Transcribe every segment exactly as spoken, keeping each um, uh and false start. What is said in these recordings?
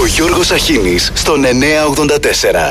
Ο Γιώργος Σαχίνης στον εννιακόσια ογδόντα τέσσερα.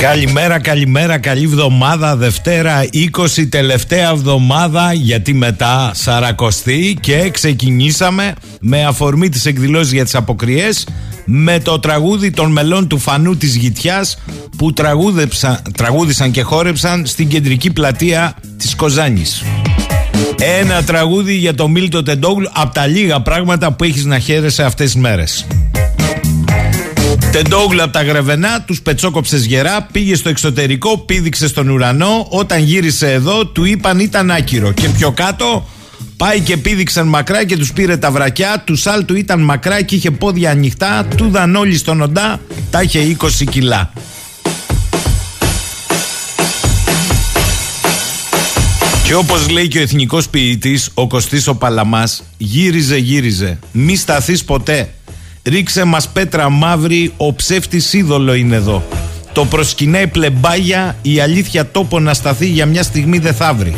Καλημέρα, καλημέρα, καλή εβδομάδα, Δευτέρα είκοσι, τελευταία εβδομάδα, γιατί μετά σαρακοστή, και ξεκινήσαμε με αφορμή τις εκδηλώσεις για τις αποκριές με το τραγούδι των μελών του Φανού της Γητιάς που τραγούδησαν και χόρεψαν στην κεντρική πλατεία της Κοζάνης. Ένα τραγούδι για τον Μίλτο Τεντόγλου, από τα λίγα πράγματα που έχεις να χαίρεσαι αυτές τις μέρες. Τεντόγλου από τα Γρεβενά, τους πετσόκοψε γερά, πήγε στο εξωτερικό, πήδηξε στον ουρανό, όταν γύρισε εδώ του είπαν ήταν άκυρο. Και πιο κάτω πάει και πήδηξαν μακρά και τους πήρε τα βρακιά, του σάλτου ήταν μακρά και είχε πόδια ανοιχτά, του δανόλι στον οντά, τα είχε είκοσι κιλά. Και όπως λέει και ο εθνικός ποιητής, ο Κωστής ο Παλαμάς, γύριζε γύριζε, μη σταθείς ποτέ. Ρίξε μας πέτρα μαύρη, ο ψεύτης είδωλο είναι εδώ. Το προσκυνάει πλεμπάγια, η αλήθεια τόπο να σταθεί για μια στιγμή δε θα βρει.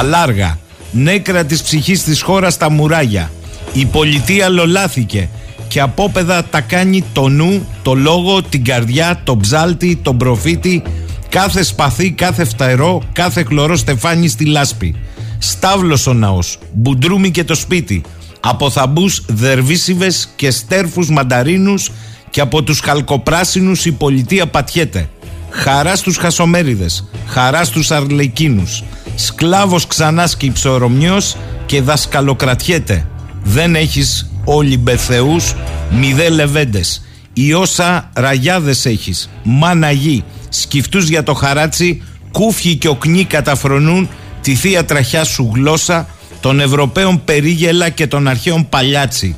Αλάργα, νέκρα της ψυχής της χώρας τα μουράγια. Η πολιτεία λολάθηκε και απόπεδα τα κάνει το νου, το λόγο, την καρδιά, τον ψάλτη, τον προφήτη. Κάθε σπαθί, κάθε φτερό, κάθε χλωρό στεφάνι στη λάσπη. Στάβλος ο ναός, μπουντρούμι και το σπίτι. Από θαμπούς δερβίσιβες και στέρφους μανταρίνους και από τους χαλκοπράσινους η πολιτεία πατιέται. Χαρά στους χασομέριδες, χαρά στους αρλεκίνους. Σκλάβος ξανά σκυψορομιός και δασκαλοκρατιέται. Δεν έχεις όλοι μπεθεούς, μηδέ λεβέντες. Ή όσα ραγιάδες έχεις, μάνα γη. Σκυφτούς για το χαράτσι, κούφοι και οκνοί καταφρονούν τη θεία τραχιά σου γλώσσα, των Ευρωπαίων περίγελα και των αρχαίων παλιάτσι.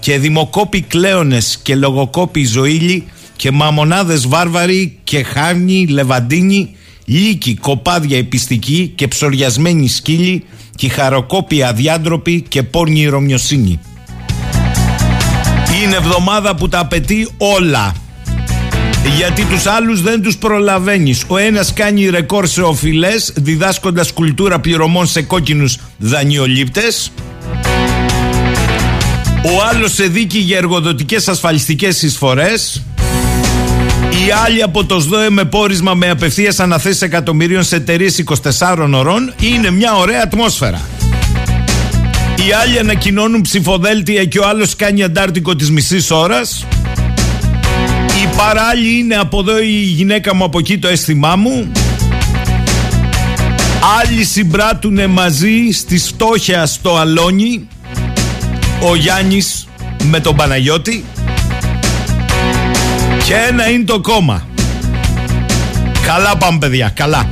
Και δημοκόποι κλέονες και λογοκόποι ζωήλοι και μαμονάδες βάρβαροι και χάμνοι, λεβαντίνοι, λύκοι, κοπάδια επιστικοί και ψωριασμένοι σκύλοι και χαροκόποι αδιάντροποι και πόρνοι ρωμιοσύνοι. Είναι εβδομάδα που τα απαιτεί όλα. Γιατί τους άλλους δεν τους προλαβαίνεις. Ο ένας κάνει ρεκόρ σε οφειλές, διδάσκοντας κουλτούρα πληρωμών σε κόκκινους δανειολήπτες. Ο άλλος σε δίκη για εργοδοτικές ασφαλιστικές εισφορές. Οι άλλοι από το ΣΔΟΕ με πόρισμα με απευθείας αναθέσεις εκατομμυρίων σε εταιρείες είκοσι τεσσάρων ωρών. Είναι μια ωραία ατμόσφαιρα. Οι άλλοι ανακοινώνουν ψηφοδέλτια και ο άλλος κάνει αντάρτικο της μισής ώρας. Η παράλληλη είναι από εδώ η γυναίκα μου, από εκεί το αίσθημά μου. Άλλοι συμπράττουνε μαζί στη φτώχεια στο αλόνι. Ο Γιάννης με τον Παναγιώτη. Και ένα είναι το κόμμα. Καλά πάμε παιδιά, καλά.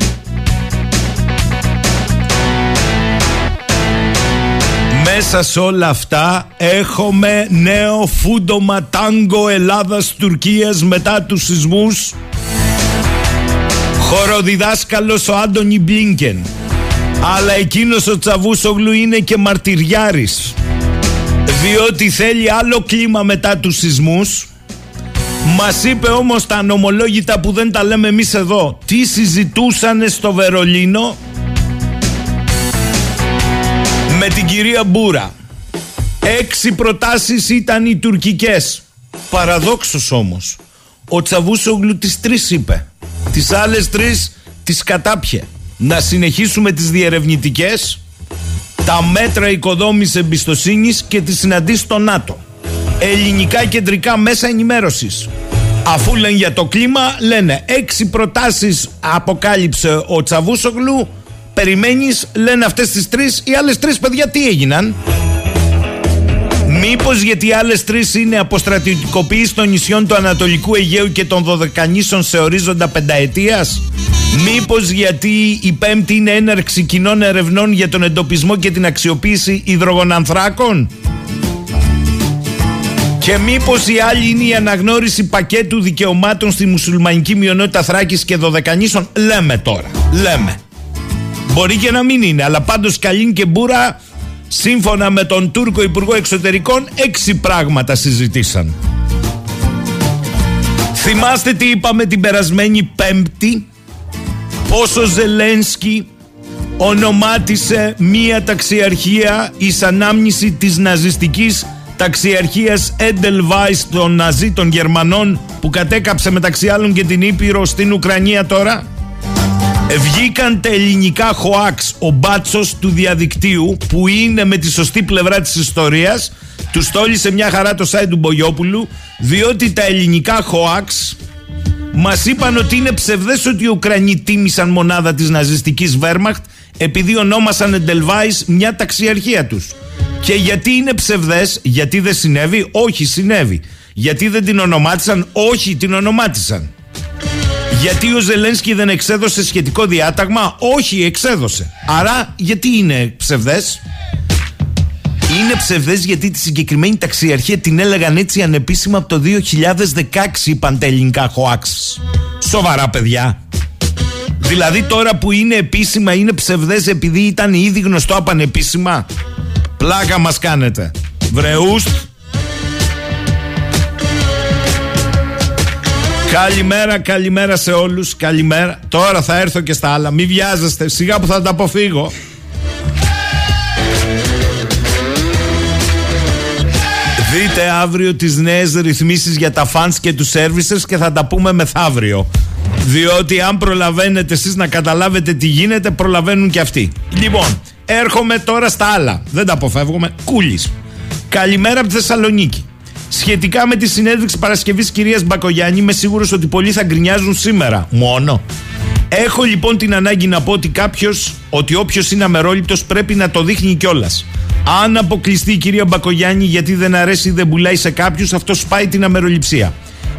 Μέσα σε όλα αυτά έχουμε νέο φούντομα τάγκο Ελλάδας-Τουρκίας μετά τους σεισμούς. Χοροδιδάσκαλος ο Άντωνι Μπίνκεν. Αλλά εκείνος ο Τσαβούσογλου είναι και μαρτυριάρης, διότι θέλει άλλο κλίμα μετά τους σεισμούς. Μας είπε όμως τα ανομολόγητα που δεν τα λέμε εμείς εδώ, τι συζητούσανε στο Βερολίνο με την κυρία Μπούρα. Έξι προτάσεις ήταν οι τουρκικές. Παραδόξως όμως, ο Τσαβούσογλου τις τρεις είπε. Τις άλλες τρεις τις κατάπιε. Να συνεχίσουμε τις διερευνητικές, τα μέτρα οικοδόμησης εμπιστοσύνης και τις συναντήσεις στο ΝΑΤΟ. Ελληνικά κεντρικά μέσα ενημέρωσης. Αφού λένε για το κλίμα, λένε έξι προτάσεις αποκάλυψε ο Τσαβούσογλου. Περιμένεις, λένε αυτές τις τρεις, οι άλλες τρεις παιδιά τι έγιναν? Μήπως γιατί οι άλλες τρεις είναι αποστρατιωτικοποίηση των νησιών του Ανατολικού Αιγαίου και των Δωδεκανήσων σε ορίζοντα πενταετίας? Μήπως γιατί η πέμπτη είναι έναρξη κοινών ερευνών για τον εντοπισμό και την αξιοποίηση υδρογονανθράκων? Και μήπως η άλλη είναι η αναγνώριση πακέτου δικαιωμάτων στη μουσουλμανική μειονότητα Θράκης και Δωδεκανήσων? Λέμε τώρα, λέμε. Μπορεί και να μην είναι, αλλά πάντως Καλίν και Μπούρα, σύμφωνα με τον Τούρκο Υπουργό Εξωτερικών, έξι πράγματα συζητήσαν. Θυμάστε τι είπαμε την περασμένη Πέμπτη? Πόσο Ζελένσκι ονομάτισε μία ταξιαρχία εις ανάμνηση της ναζιστικής ταξιαρχίας Edelweiss των Ναζί των Γερμανών, που κατέκαψε μεταξύ άλλων και την Ήπειρο στην Ουκρανία τώρα. Βγήκαν τα ελληνικά χοάξ, ο μπάτσος του διαδικτύου, που είναι με τη σωστή πλευρά της ιστορίας, του στόλισε μια χαρά το site του Μπογιόπουλου, διότι τα ελληνικά χοάξ μας είπαν ότι είναι ψευδές ότι οι Ουκρανοί τίμησαν μονάδα της ναζιστικής Βέρμαχτ επειδή ονόμασαν Εντελβάις μια ταξιαρχία τους. Και γιατί είναι ψευδές, γιατί δεν συνέβη? Όχι, συνέβη. Γιατί δεν την ονομάτισαν? Όχι, την ονομάτισαν. Γιατί ο Ζελένσκι δεν εξέδωσε σχετικό διάταγμα? Όχι, εξέδωσε. Άρα γιατί είναι ψευδές? Είναι ψευδές γιατί τη συγκεκριμένη ταξιαρχία την έλεγαν έτσι ανεπίσημα από το δύο χιλιάδες δεκαέξι, είπαν τα ελληνικά hoax. Σοβαρά, παιδιά. Δηλαδή τώρα που είναι επίσημα είναι ψευδές επειδή ήταν ήδη γνωστό απανεπίσημα. Πλάκα μας κάνετε. Βρεούστ. Καλημέρα, καλημέρα σε όλους. Καλημέρα. Τώρα θα έρθω και στα άλλα. Μην βιάζεστε, σιγά που θα τα αποφύγω. Δείτε αύριο τις νέες ρυθμίσεις για τα fans και τους services και θα τα πούμε μεθαύριο. Διότι αν προλαβαίνετε εσείς να καταλάβετε τι γίνεται, προλαβαίνουν και αυτοί. Λοιπόν, έρχομαι τώρα στα άλλα. Δεν τα αποφεύγουμε. Κούλης. Καλημέρα από τη Θεσσαλονίκη. Σχετικά με τη συνέντευξη Παρασκευής κυρίας Μπακογιάννη, είμαι σίγουρος ότι πολλοί θα γκρινιάζουν σήμερα. Μόνο. Έχω λοιπόν την ανάγκη να πω ότι κάποιος, ότι όποιος είναι αμερόληπτος πρέπει να το δείχνει κιόλας. Αν αποκλειστεί η κυρία Μπακογιάννη γιατί δεν αρέσει ή δεν πουλάει σε κάποιους, αυτό σπάει την αμεροληψία.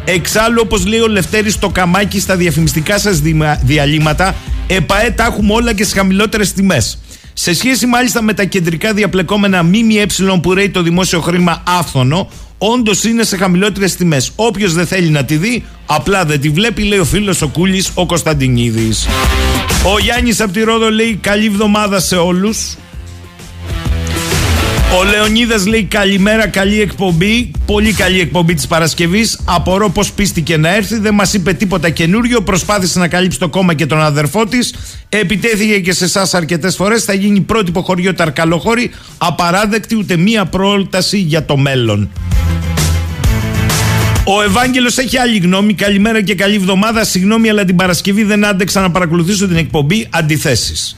Εξάλλου, όπως λέει ο Λευτέρης, το καμάκι στα διαφημιστικά σας διαλύματα, ΕΠΑΕ τα έχουμε όλα και στις χαμηλότερες τιμές. Σε σχέση μάλιστα με τα κεντρικά διαπλεκόμενα ΜΜΕ που ρέει το δημόσιο χρήμα άφθονο, όντως είναι σε χαμηλότερες τιμές. Όποιος δεν θέλει να τη δει, απλά δεν τη βλέπει, λέει ο φίλος ο Κούλης, ο Κωνσταντινίδης. Ο Γιάννης από τη Ρόδο λέει καλή εβδομάδα σε όλους. Ο Λεωνίδας λέει καλημέρα, καλή εκπομπή. Πολύ καλή εκπομπή της Παρασκευής. Απορώ πως πίστηκε να έρθει. Δεν μας είπε τίποτα καινούριο. Προσπάθησε να καλύψει το κόμμα και τον αδερφό της. Επιτέθηκε και σε εσάς αρκετές φορές. Θα γίνει πρότυπο χωριό Ταρκαλοχώρη. Απαράδεκτη ούτε μία πρόταση για το μέλλον. Ο Ευάγγελος έχει άλλη γνώμη. Καλημέρα και καλή εβδομάδα. Συγγνώμη, αλλά την Παρασκευή δεν άντεξα να παρακολουθήσω την εκπομπή. Αντιθέσεις.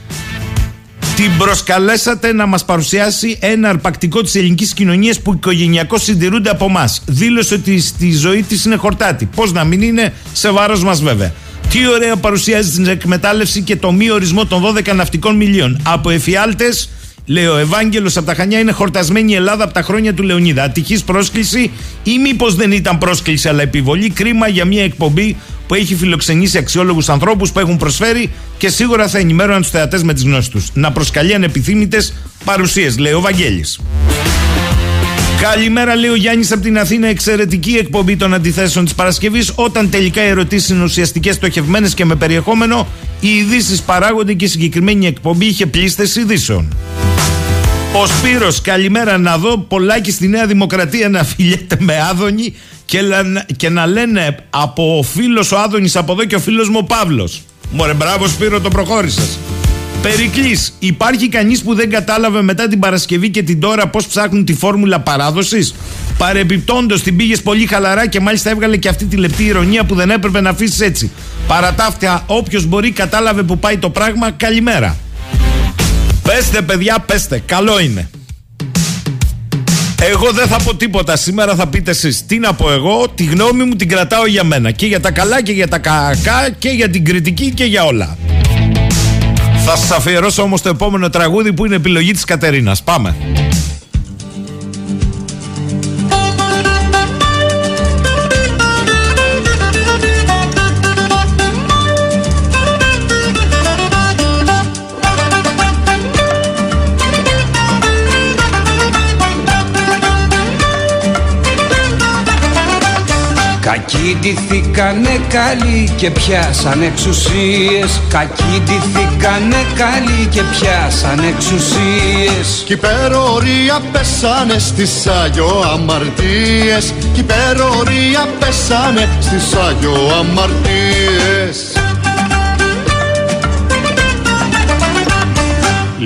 Την προσκαλέσατε να μας παρουσιάσει ένα αρπακτικό της ελληνικής κοινωνίας που οικογενειακώς συντηρούνται από εμάς. Δήλωσε ότι στη ζωή της είναι χορτάτη. Πώς να μην είναι, σε βάρος μας βέβαια. Τι ωραία παρουσιάζει την εκμετάλλευση και το μη ορισμό των δώδεκα ναυτικών μιλίων. Από εφιάλτες, λέει ο Ευάγγελος από τα Χανιά, είναι χορτασμένη η Ελλάδα από τα χρόνια του Λεωνίδα. Ατυχής πρόσκληση ή μήπως δεν ήταν πρόσκληση αλλά επιβολή? Κρίμα για μια εκπομπή που έχει φιλοξενήσει αξιόλογους ανθρώπους που έχουν προσφέρει και σίγουρα θα ενημέρωναν τους θεατές με τις γνώσεις τους. Να προσκαλεί ανεπιθύμητες παρουσίες, λέει ο Βαγγέλης. Καλημέρα, λέει ο Γιάννης από την Αθήνα. Εξαιρετική εκπομπή των αντιθέσεων της Παρασκευής. Όταν τελικά οι ερωτήσεις είναι ουσιαστικές, στοχευμένες και με περιεχόμενο, οι ειδήσεις παράγονται και η συγκεκριμένη εκπομπή είχε πλήστες ειδήσεων. Ο Σπύρος, καλημέρα, να δω Πολάκη στη Νέα Δημοκρατία να φιλιέται με Άδωνη και, λα, και να λένε από ο φίλος ο Άδωνης από εδώ και ο φίλος μου ο Παύλος. Μωρέ, μπράβο Σπύρο, το προχώρησες. Περικλής, υπάρχει κανείς που δεν κατάλαβε μετά την Παρασκευή και την τώρα πώς ψάχνουν τη φόρμουλα παράδοσης? Παρεπιπτόντως την πήγες πολύ χαλαρά και μάλιστα έβγαλε και αυτή τη λεπτή ηρωνία που δεν έπρεπε να αφήσεις έτσι. Παρά τα αυτά, όποιος μπορεί κατάλαβε που πάει το πράγμα. Καλημέρα. Πέστε παιδιά, πέστε, καλό είναι. Εγώ δεν θα πω τίποτα σήμερα, θα πείτε εσείς. Τι να πω εγώ, τη γνώμη μου την κρατάω για μένα. Και για τα καλά και για τα κακά και για την κριτική και για όλα. Θα σας αφιερώσω όμως το επόμενο τραγούδι που είναι επιλογή της Κατερίνας. Πάμε. Κακοί ντυθήκανε καλοί και πιάσαν εξουσίες. Κακοί ντυθήκανε καλοί και πιάσαν εξουσίες. Κι υπερορία πέσανε στις Άγιο αμαρτίες. Κι υπερορία πέσανε στις Άγιο αμαρτίες.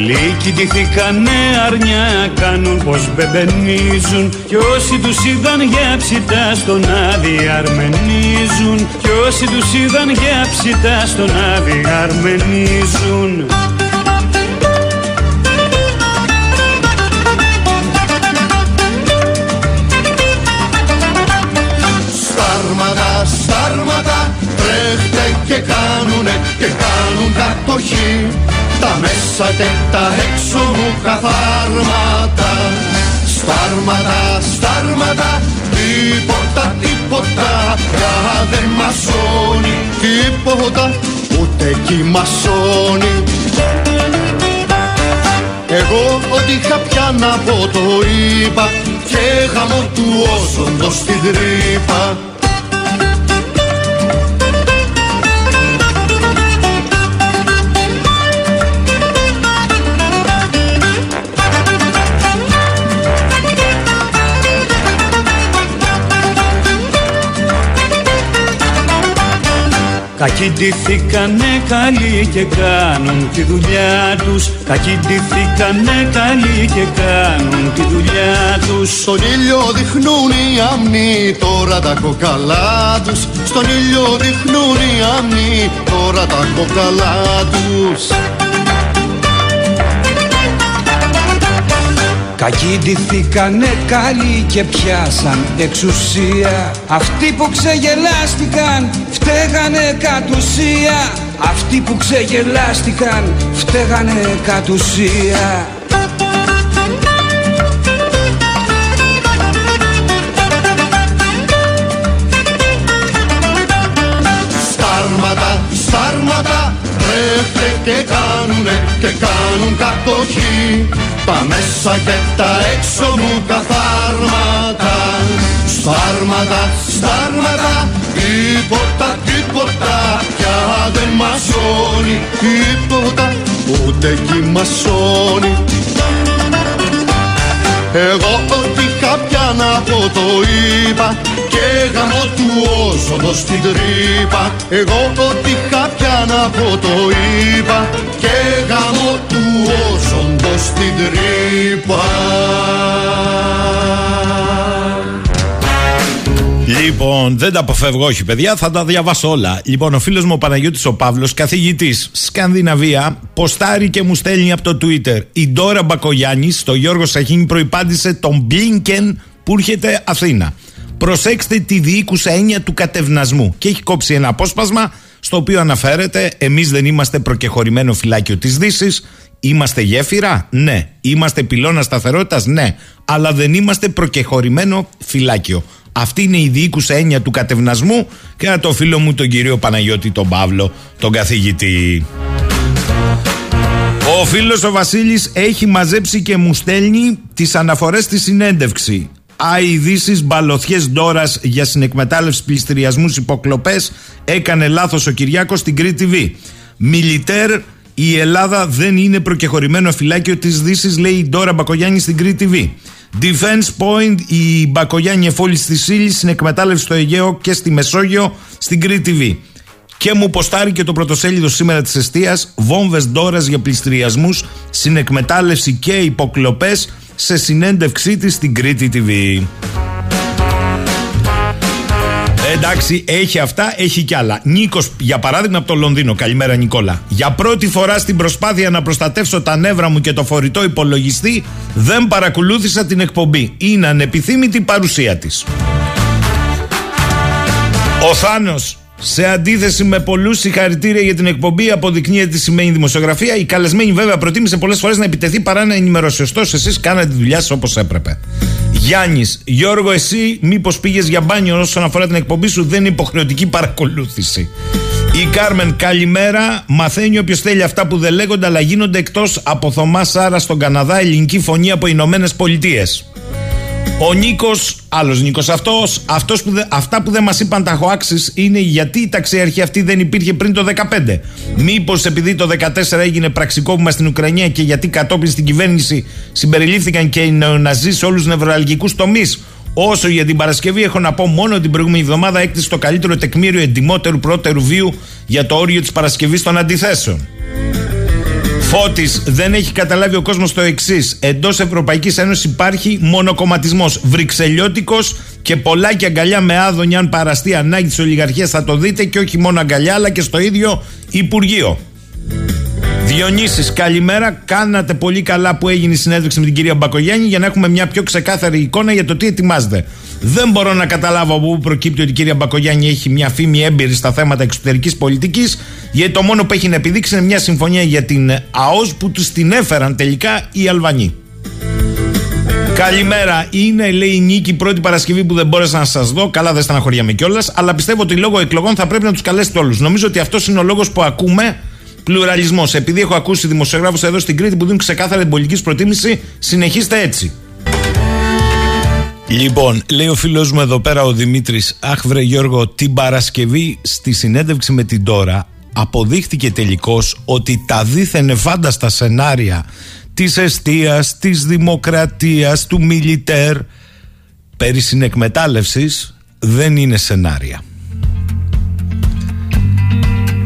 Λίγοι ντυθήκανε αρνιά, κάνουν πως μπεμπενίζουν. Κι όσοι τους είδαν για ψητά στον άδει αρμενίζουν. Κι όσοι τους είδαν για ψητά στον άδει αρμενίζουν. Στάρματα, στάρματα, τρέχτε και κάνουνε και κάνουν κατοχή. Τα μέσα και τα έξω μου καθάρματα. Στάρματα, στάρματα, τίποτα, τίποτα. Κάθε μας σώνει τίποτα, ούτε κι μας σώνει. Εγώ ό,τι είχα πια να πω το είπα και χαμό του όζοντος την τρύπα. Κακοί ντυθήκανε καλοί και κάνουν τη δουλειά τους. Κακοί ντυθήκανε καλοί και κάνουν τη δουλειά τους. Στον ήλιο δείχνουν οι αμνοί τώρα τα κοκαλά τους. Στον ήλιο δείχνουν οι αμνοί τώρα τα κοκαλά τους. Κακοί ντυθήκανε καλοί και πιάσαν εξουσία. Αυτοί που ξεγελάστηκαν φταίγανε κατ' ουσία. Αυτοί που ξεγελάστηκαν φταίγανε κατ' ουσία. Στάρματα, στάρματα, τρέφτε και κάνουνε και κάνουν κατοχή. Τα μέσα και τα έξω μου καθάρματα. Στάρματα, στάρματα, τίποτα, τίποτα. Πια δεν μας σώνει τίποτα, ούτε κι μας σώνει. Εγώ ό,τι κάποια να πω το είπα και γαμώ του όζοντος την τρύπα. Εγώ ό,τι κάποια να πω το είπα και γαμώ του όζοντος την τρύπα. Λοιπόν, δεν τα αποφεύγω, όχι παιδιά, θα τα διαβάσω όλα. Λοιπόν, ο φίλος μου ο Παναγιώτης ο Παύλος, καθηγητής Σκανδιναβία, ποστάρει και μου στέλνει από το Twitter. Η Ντόρα Μπακογιάννη στο Γιώργο Σαχίνη προϋπάντησε τον Μπίνκεν που έρχεται Αθήνα. Προσέξτε τη διοίκουσα έννοια του κατευνασμού. Και έχει κόψει ένα απόσπασμα στο οποίο αναφέρεται: εμείς δεν είμαστε προκεχωρημένο φυλάκιο της Δύσης. Είμαστε γέφυρα, ναι. Είμαστε πυλώνα σταθερότητας, ναι. Αλλά δεν είμαστε προκεχωρημένο φυλάκιο. Αυτή είναι η διοίκουσα έννοια του κατευνασμού και ένα το φίλο μου τον κύριο Παναγιώτη τον Παύλο, τον καθηγητή. Ο φίλος ο Βασίλης έχει μαζέψει και μου στέλνει τις αναφορές στη συνέντευξη. Αειδήσεις, μπαλωθιές ντόρας για συνεκμετάλλευση, πληστηριασμούς, υποκλοπές. Έκανε λάθος ο Κυριάκος στην Κρήτη Β. Μιλιτέρ, η Ελλάδα δεν είναι προκεχωρημένο φυλάκιο της Δύσης, λέει η Ντόρα Μπακογιάννη στην Κρήτη Β. Defense Point, η Μπακογιάννη εφόλη τη ύλη, συνεκμετάλλευση στο Αιγαίο και στη Μεσόγειο στην Κρήτη Β. Και μου ποστάρει και το πρωτοσέλιδο σήμερα της Εστίας: βόμβες ντόρας για πληστηριασμούς, συνεκμετάλλευση και υποκλοπές, σε συνέντευξή της στην Κρήτη τι βι. Εντάξει, έχει αυτά, έχει κι άλλα. Νίκος, για παράδειγμα, από το Λονδίνο. Καλημέρα, Νικόλα. Για πρώτη φορά στην προσπάθεια να προστατεύσω τα νεύρα μου και το φορητό υπολογιστή, δεν παρακολούθησα την εκπομπή. Είναι ανεπιθύμητη η παρουσία της. Ο Θάνος, σε αντίθεση με πολλούς, συγχαρητήρια για την εκπομπή. Αποδεικνύεται τι σημαίνει δημοσιογραφία. Η καλεσμένη, βέβαια, προτίμησε πολλές φορές να επιτεθεί παρά να ενημερώσει. Ωστόσο, εσείς κάνατε τη δουλειά σας όπως έπρεπε. Γιάννης, Γιώργο, εσύ μήπως πήγες για μπάνιο? Όσον αφορά την εκπομπή σου, δεν είναι υποχρεωτική παρακολούθηση. Η Κάρμεν, καλημέρα. Μαθαίνει όποιος θέλει αυτά που δεν λέγονται, αλλά γίνονται εκτός από Θωμά Σάρα στον Καναδά, ελληνική φωνή από Ηνωμένες Πολιτείες. Ο Νίκος, άλλος Νίκος αυτός, αυτός που δε, αυτά που δεν μας είπαν τα hoaxes είναι γιατί η ταξιαρχία αυτή δεν υπήρχε πριν το δεκαπέντε. Μήπως επειδή το δεκατέσσερα έγινε πραξικόπημα στην Ουκρανία και γιατί κατόπιν στην κυβέρνηση συμπεριλήφθηκαν και οι νεοναζί σε όλους τους νευραλγικούς τομείς. Όσο για την Παρασκευή, έχω να πω μόνο ότι την προηγούμενη εβδομάδα έκτισε το καλύτερο τεκμήριο εντιμότερου πρώτερου βίου για το όριο της Παρασκευής των αντιθέσεων. Φώτης, δεν έχει καταλάβει ο κόσμος το εξής. Εντός Ευρωπαϊκής Ένωσης υπάρχει μονοκομματισμός βρυξελιώτικος και πολλά και αγκαλιά με Άδωνη. Αν παραστεί ανάγκη της ολιγαρχίας, θα το δείτε, και όχι μόνο αγκαλιά, αλλά και στο ίδιο Υπουργείο. Διονύσης, καλημέρα. Κάνατε πολύ καλά που έγινε η συνέντευξη με την κυρία Μπακογιάννη για να έχουμε μια πιο ξεκάθαρη εικόνα για το τι ετοιμάζεται. Δεν μπορώ να καταλάβω από πού προκύπτει ότι η κυρία Μπακογιάννη έχει μια φήμη έμπειρη στα θέματα εξωτερικής πολιτικής, γιατί το μόνο που έχει να επιδείξει είναι μια συμφωνία για την ΑΟΣ που τους την έφεραν τελικά οι Αλβανοί. Καλημέρα. Είναι, λέει η Νίκη, η πρώτη Παρασκευή που δεν μπόρεσα να σας δω. Καλά, δεν στεναχωριάμαι κιόλας. Αλλά πιστεύω ότι λόγω εκλογών θα πρέπει να τους καλέσετε όλους. Νομίζω ότι αυτός είναι ο λόγος που ακούμε πλουραλισμός. Επειδή έχω ακούσει δημοσιογράφους εδώ στην Κρήτη που δίνουν ξεκάθαρα την πολιτική προτίμηση, συνεχίστε έτσι. Λοιπόν, λέει ο φίλος μου εδώ πέρα ο Δημήτρης, αχ βρε Γιώργο, την Παρασκευή στη συνέντευξη με την Τώρα αποδείχτηκε τελικώς ότι τα δίθεν εφάνταστα σενάρια της εστίας, της δημοκρατίας, του μιλιτέρ περί συνεκμετάλλευσης δεν είναι σενάρια.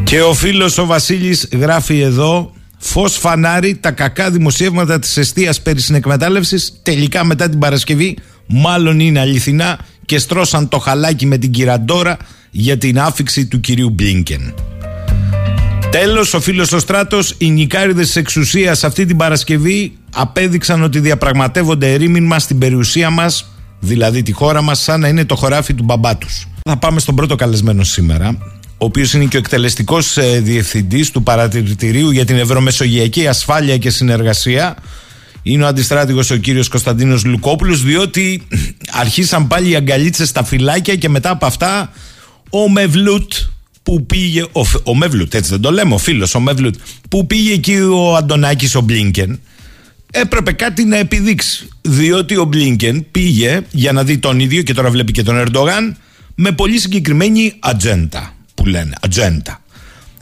Και ο φίλος ο Βασίλης γράφει εδώ, φως φανάρι, τα κακά δημοσιεύματα της εστίας περί συνεκμετάλλευσης τελικά μετά την Παρασκευή μάλλον είναι αληθινά και στρώσαν το χαλάκι με την κυραντόρα για την άφιξη του κυρίου Μπίνκεν. Τέλος, ο φίλος ο Στράτος, οι νικάριδες της εξουσίας αυτή την Παρασκευή απέδειξαν ότι διαπραγματεύονται ερήμην στην περιουσία μας, δηλαδή τη χώρα μας, σαν να είναι το χωράφι του μπαμπά τους. Θα πάμε στον πρώτο καλεσμένο σήμερα, ο οποίος είναι και ο εκτελεστικός ε, διευθυντής του Παρατηρητηρίου για την Ευρωμεσογειακή Ασφάλεια και Συνεργασία. Είναι ο αντιστράτηγος ο κύριος Κωνσταντίνος Λουκόπουλος, διότι αρχίσαν πάλι οι αγκαλίτσες στα φυλάκια και μετά από αυτά ο Μεβλούτ που πήγε, ο, ο Μεβλούτ, έτσι δεν το λέμε, ο φίλος ο Μεβλούτ, που πήγε εκεί ο Αντωνάκης ο Μπλίνκεν, έπρεπε κάτι να επιδείξει, διότι ο Μπλίνκεν πήγε για να δει τον ίδιο και τώρα βλέπει και τον Ερντογάν με πολύ συγκεκριμένη ατζέντα που λένε, ατζέντα.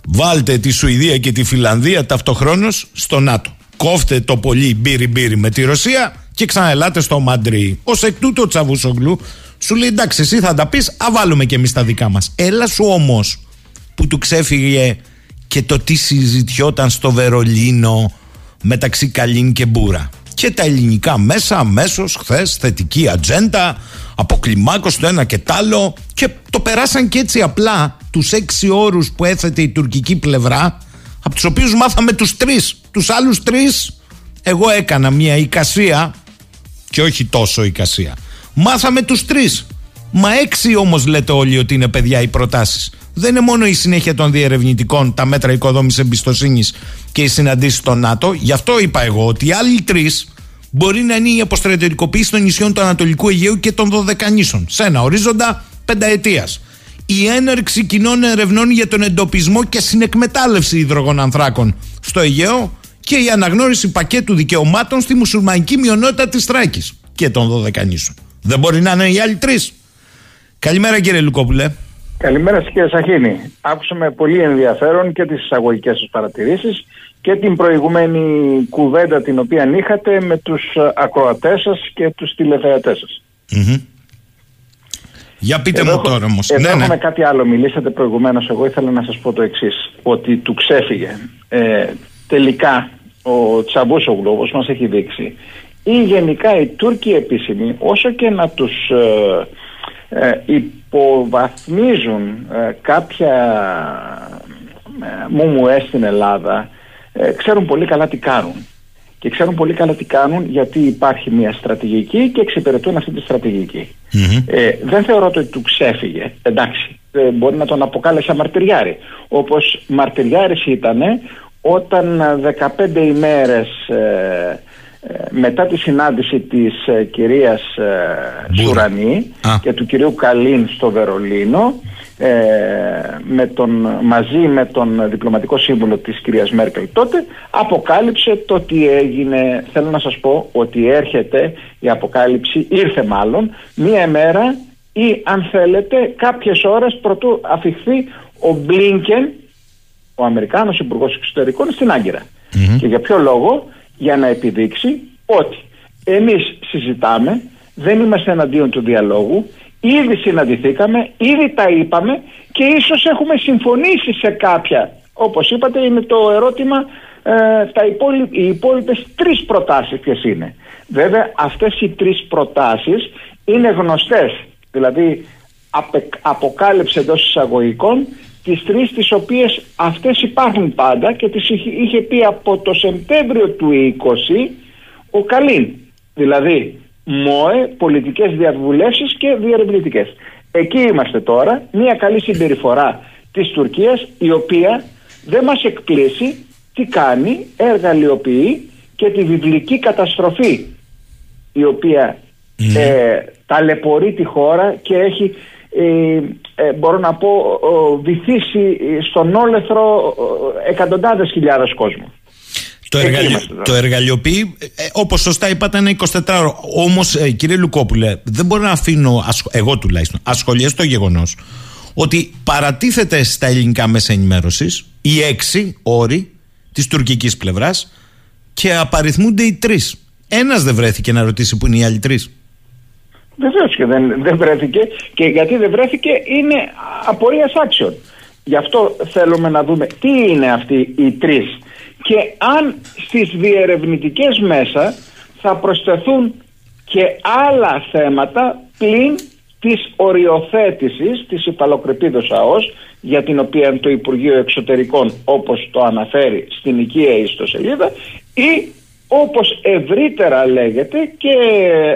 Βάλτε τη Σουηδία και τη Φιλανδία ταυτοχρόνως στο ΝΑΤΟ. Κόφτε το πολύ μπύρι μπύρι με τη Ρωσία και ξαναελάτε στο Μαντρί. Ως εκ τούτου ο Τσαβούσογλου σου λέει, εντάξει, εσύ θα τα πεις, α βάλουμε και εμείς τα δικά μας. Έλα σου όμως που του ξέφυγε και το τι συζητιόταν στο Βερολίνο μεταξύ Καλίν και Μπούρα. Και τα ελληνικά μέσα αμέσως χθες θετική ατζέντα, αποκλιμάκωση το ένα και τ' άλλο, και το περάσαν και έτσι απλά τους έξι όρους που έθετε η τουρκική πλευρά, από τους οποίους μάθαμε τους τρεις. Τους άλλους τρεις εγώ έκανα μια εικασία και όχι τόσο εικασία. Μάθαμε τους τρεις. Μα έξι όμως λέτε όλοι ότι είναι, παιδιά, οι προτάσεις. Δεν είναι μόνο η συνέχεια των διερευνητικών, τα μέτρα οικοδόμησης εμπιστοσύνης και οι συναντήσεις στο ΝΑΤΟ. Γι' αυτό είπα εγώ ότι οι άλλοι τρεις μπορεί να είναι η αποστρατιωτικοποίηση των νησιών του Ανατολικού Αιγαίου και των Δωδεκανήσων σε ένα ορίζοντα πενταετίας. Η έναρξη κοινών ερευνών για τον εντοπισμό και συνεκμετάλλευση υδρογων ανθράκων στο Αιγαίο και η αναγνώριση πακέτου δικαιωμάτων στη μουσουλμανική μειονότητα της Θράκης και των Δωδεκανήσων. Δεν μπορεί να είναι οι άλλοι τρεις. Καλημέρα κύριε Λουκόπουλε. Καλημέρα σας κύριε Σαχίνη. Άκουσα με πολύ ενδιαφέρον και τις εισαγωγικές σας παρατηρήσεις και την προηγουμένη κουβέντα την οποία είχατε με τους ακροατές σας και τους τηλεθεατές σας. Mm-hmm. Για πείτε εδώ, μου τώρα όμως. Εδώ ναι, έχουμε ναι. κάτι άλλο. Μιλήσατε προηγουμένως. Εγώ ήθελα να σας πω το εξής. Ότι του ξέφυγε ε, τελικά ο Τσαβούσογλου, όπως μας έχει δείξει, ή γενικά οι Τούρκοι επίσημοι, όσο και να τους ε, ε, υποβαθμίζουν ε, κάποια ε, μουμουέ στην Ελλάδα, ε, ξέρουν πολύ καλά τι κάνουν. Και ξέρουν πολύ καλά τι κάνουν, γιατί υπάρχει μια στρατηγική και εξυπηρετούν αυτή τη στρατηγική. Mm-hmm. Ε, δεν θεωρώ ότι του ξέφυγε. Εντάξει, ε, μπορεί να τον αποκάλεσα μαρτυριάρη. Όπως μαρτυριάρης ήταν όταν δεκαπέντε ημέρες ε, μετά τη συνάντηση της ε, κυρίας ε, Σουρανή ah. και του κυρίου Καλίν στο Βερολίνο, ε, με τον, μαζί με τον διπλωματικό σύμβουλο της κυρίας Μέρκελ τότε, αποκάλυψε το τι έγινε. Θέλω να σας πω ότι έρχεται η αποκάλυψη, ήρθε μάλλον μία μέρα ή αν θέλετε κάποιες ώρες προτού αφιχθεί ο Μπλίνκεν, ο Αμερικάνος Υπουργός Εξωτερικών, στην Άγκυρα. Mm-hmm. Και για ποιο λόγο? Για να επιδείξει ότι εμείς συζητάμε, δεν είμαστε εναντίον του διαλόγου, ήδη συναντηθήκαμε, ήδη τα είπαμε και ίσως έχουμε συμφωνήσει σε κάποια. Όπως είπατε, είναι το ερώτημα, ε, τα υπόλοι, οι υπόλοιπες τρεις προτάσεις ποιες είναι. Βέβαια αυτές οι τρεις προτάσεις είναι γνωστές, δηλαδή απε, αποκάλυψε εντός εισαγωγικών τις τρεις, τις οποίες αυτές υπάρχουν πάντα και τις είχε, είχε πει από το Σεπτέμβριο του είκοσι ο Καλίν, δηλαδή ΜΟΕ, πολιτικές διαβουλεύσεις και διερευνητικές. Εκεί είμαστε τώρα, μια καλή συμπεριφορά της Τουρκίας, η οποία δεν μας εκπλήσει, τι κάνει, εργαλειοποιεί και τη βιβλική καταστροφή η οποία mm. ε, ταλαιπωρεί τη χώρα και έχει ε, ε, μπορώ να πω ε, βυθίσει στον όλεθρο ε, εκατοντάδες χιλιάδες κόσμου. Το, εργαλει... το εργαλειοποιεί, ε, όπως σωστά είπατε, είναι εικοσιτετράωρο. Όμως, ε, κύριε Λουκόπουλε, δεν μπορώ να αφήνω, εγώ τουλάχιστον, ασχολιές το γεγονός ότι παρατίθεται στα ελληνικά μέσα ενημέρωσης οι έξι όροι της τουρκικής πλευράς και απαριθμούνται οι τρεις. Ένας δεν βρέθηκε να ρωτήσει που είναι οι άλλοι τρεις. Βεβαίως και δεν, δεν βρέθηκε. Και γιατί δεν βρέθηκε είναι απορίας άξιων. Γι' αυτό θέλουμε να δούμε τι είναι αυτοί οι τρεις. Και αν στις διερευνητικές μέσα θα προσθεθούν και άλλα θέματα πλην της οριοθέτησης της υπαλοκρηπίδος ΑΟΣ, για την οποία το Υπουργείο Εξωτερικών, όπως το αναφέρει στην οικία ιστοσελίδα, ή όπως ευρύτερα λέγεται και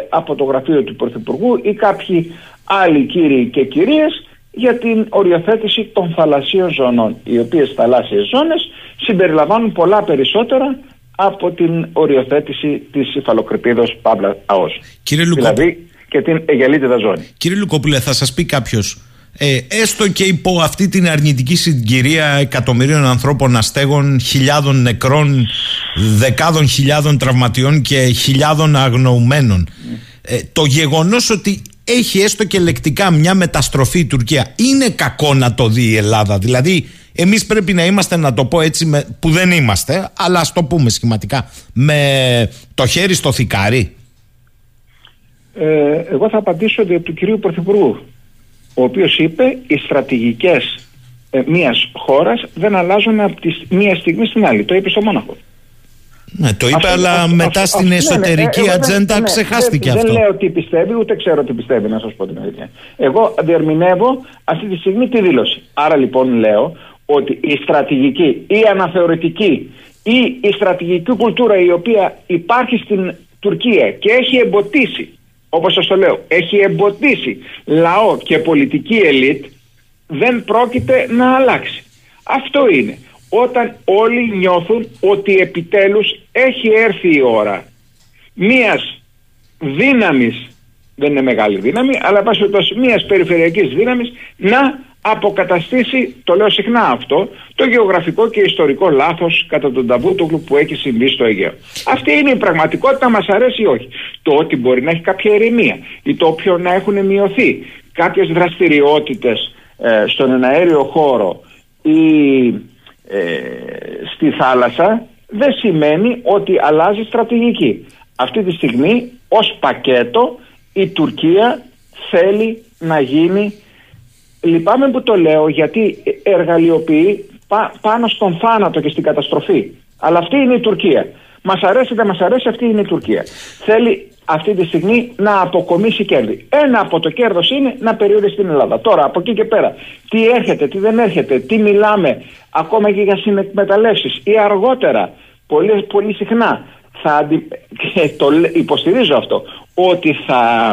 από το γραφείο του Πρωθυπουργού ή κάποιοι άλλοι κύριοι και κυρίες, για την οριοθέτηση των θαλασσίων ζωνών, οι οποίες θαλάσσιες ζώνες συμπεριλαμβάνουν πολλά περισσότερα από την οριοθέτηση της υφαλοκρηπίδος Παύλα ΑΟΣ, Λουκόπου... δηλαδή και την αιγελίτιδα ζώνη. Κύριε Λουκόπουλε, θα σας πει κάποιος, ε, έστω και υπό αυτή την αρνητική συγκυρία εκατομμυρίων ανθρώπων, αστέγων, χιλιάδων νεκρών, δεκάδων χιλιάδων τραυματιών και χιλιάδων αγνοωμένων, ε, το γεγονός ότι έχει έστω και λεκτικά μια μεταστροφή η Τουρκία, είναι κακό να το δει η Ελλάδα? Δηλαδή εμείς πρέπει να είμαστε, να το πω έτσι, με, που δεν είμαστε, αλλά ας το πούμε σχηματικά, με το χέρι στο θικάρι. Ε, εγώ θα απαντήσω δια του κυρίου Πρωθυπουργού, ο οποίος είπε οι στρατηγικές ε, μιας χώρας δεν αλλάζουν από τη μία στιγμή στην άλλη. Το είπε στο Μόναχο. Ναι, το είπε, αυτό, αλλά αυτό, μετά αυτό, στην αυτό, εσωτερική ναι, ναι, ατζέντα ναι, ξεχάστηκε δεν, αυτό. Δεν λέω τι πιστεύει, ούτε ξέρω τι πιστεύει, να σας πω την αλήθεια. Εγώ διερμηνεύω αυτή τη στιγμή τη δήλωση. Άρα λοιπόν λέω ότι η στρατηγική ή αναθεωρητική ή η στρατηγική κουλτούρα η οποία υπάρχει στην Τουρκία και έχει εμποτίσει, όπως σας το λέω, έχει εμποτίσει λαό και πολιτική ελίτ, δεν πρόκειται να αλλάξει. Αυτό είναι. Όταν όλοι νιώθουν ότι επιτέλους έχει έρθει η ώρα μίας δύναμης, δεν είναι μεγάλη δύναμη, αλλά πάση περιπτώσει μίας περιφερειακής δύναμης, να αποκαταστήσει, το λέω συχνά αυτό, το γεωγραφικό και ιστορικό λάθος κατά τον Τσαβούσογλου που έχει συμβεί στο Αιγαίο. Αυτή είναι η πραγματικότητα, μας αρέσει ή όχι. Το ότι μπορεί να έχει κάποια ηρεμία ή το οποίο να έχουν μειωθεί κάποιες δραστηριότητες ε, στον εναέριο χώρο ή... Ε, στη θάλασσα, δεν σημαίνει ότι αλλάζει στρατηγική. Αυτή τη στιγμή ως πακέτο η Τουρκία θέλει να γίνει, λυπάμαι που το λέω γιατί εργαλειοποιεί πα, πάνω στον θάνατο και στην καταστροφή, αλλά αυτή είναι η Τουρκία. Μας αρέσει, δεν μας αρέσει, αυτή είναι η Τουρκία. Θέλει αυτή τη στιγμή να αποκομίσει κέρδη. Ένα από το κέρδος είναι να περιορίσει την Ελλάδα. Τώρα από εκεί και πέρα τι έρχεται, τι δεν έρχεται, τι μιλάμε, ακόμα και για συνεκμεταλλεύσεις ή αργότερα, πολύ, πολύ συχνά θα αντι... και το υποστηρίζω αυτό, ότι θα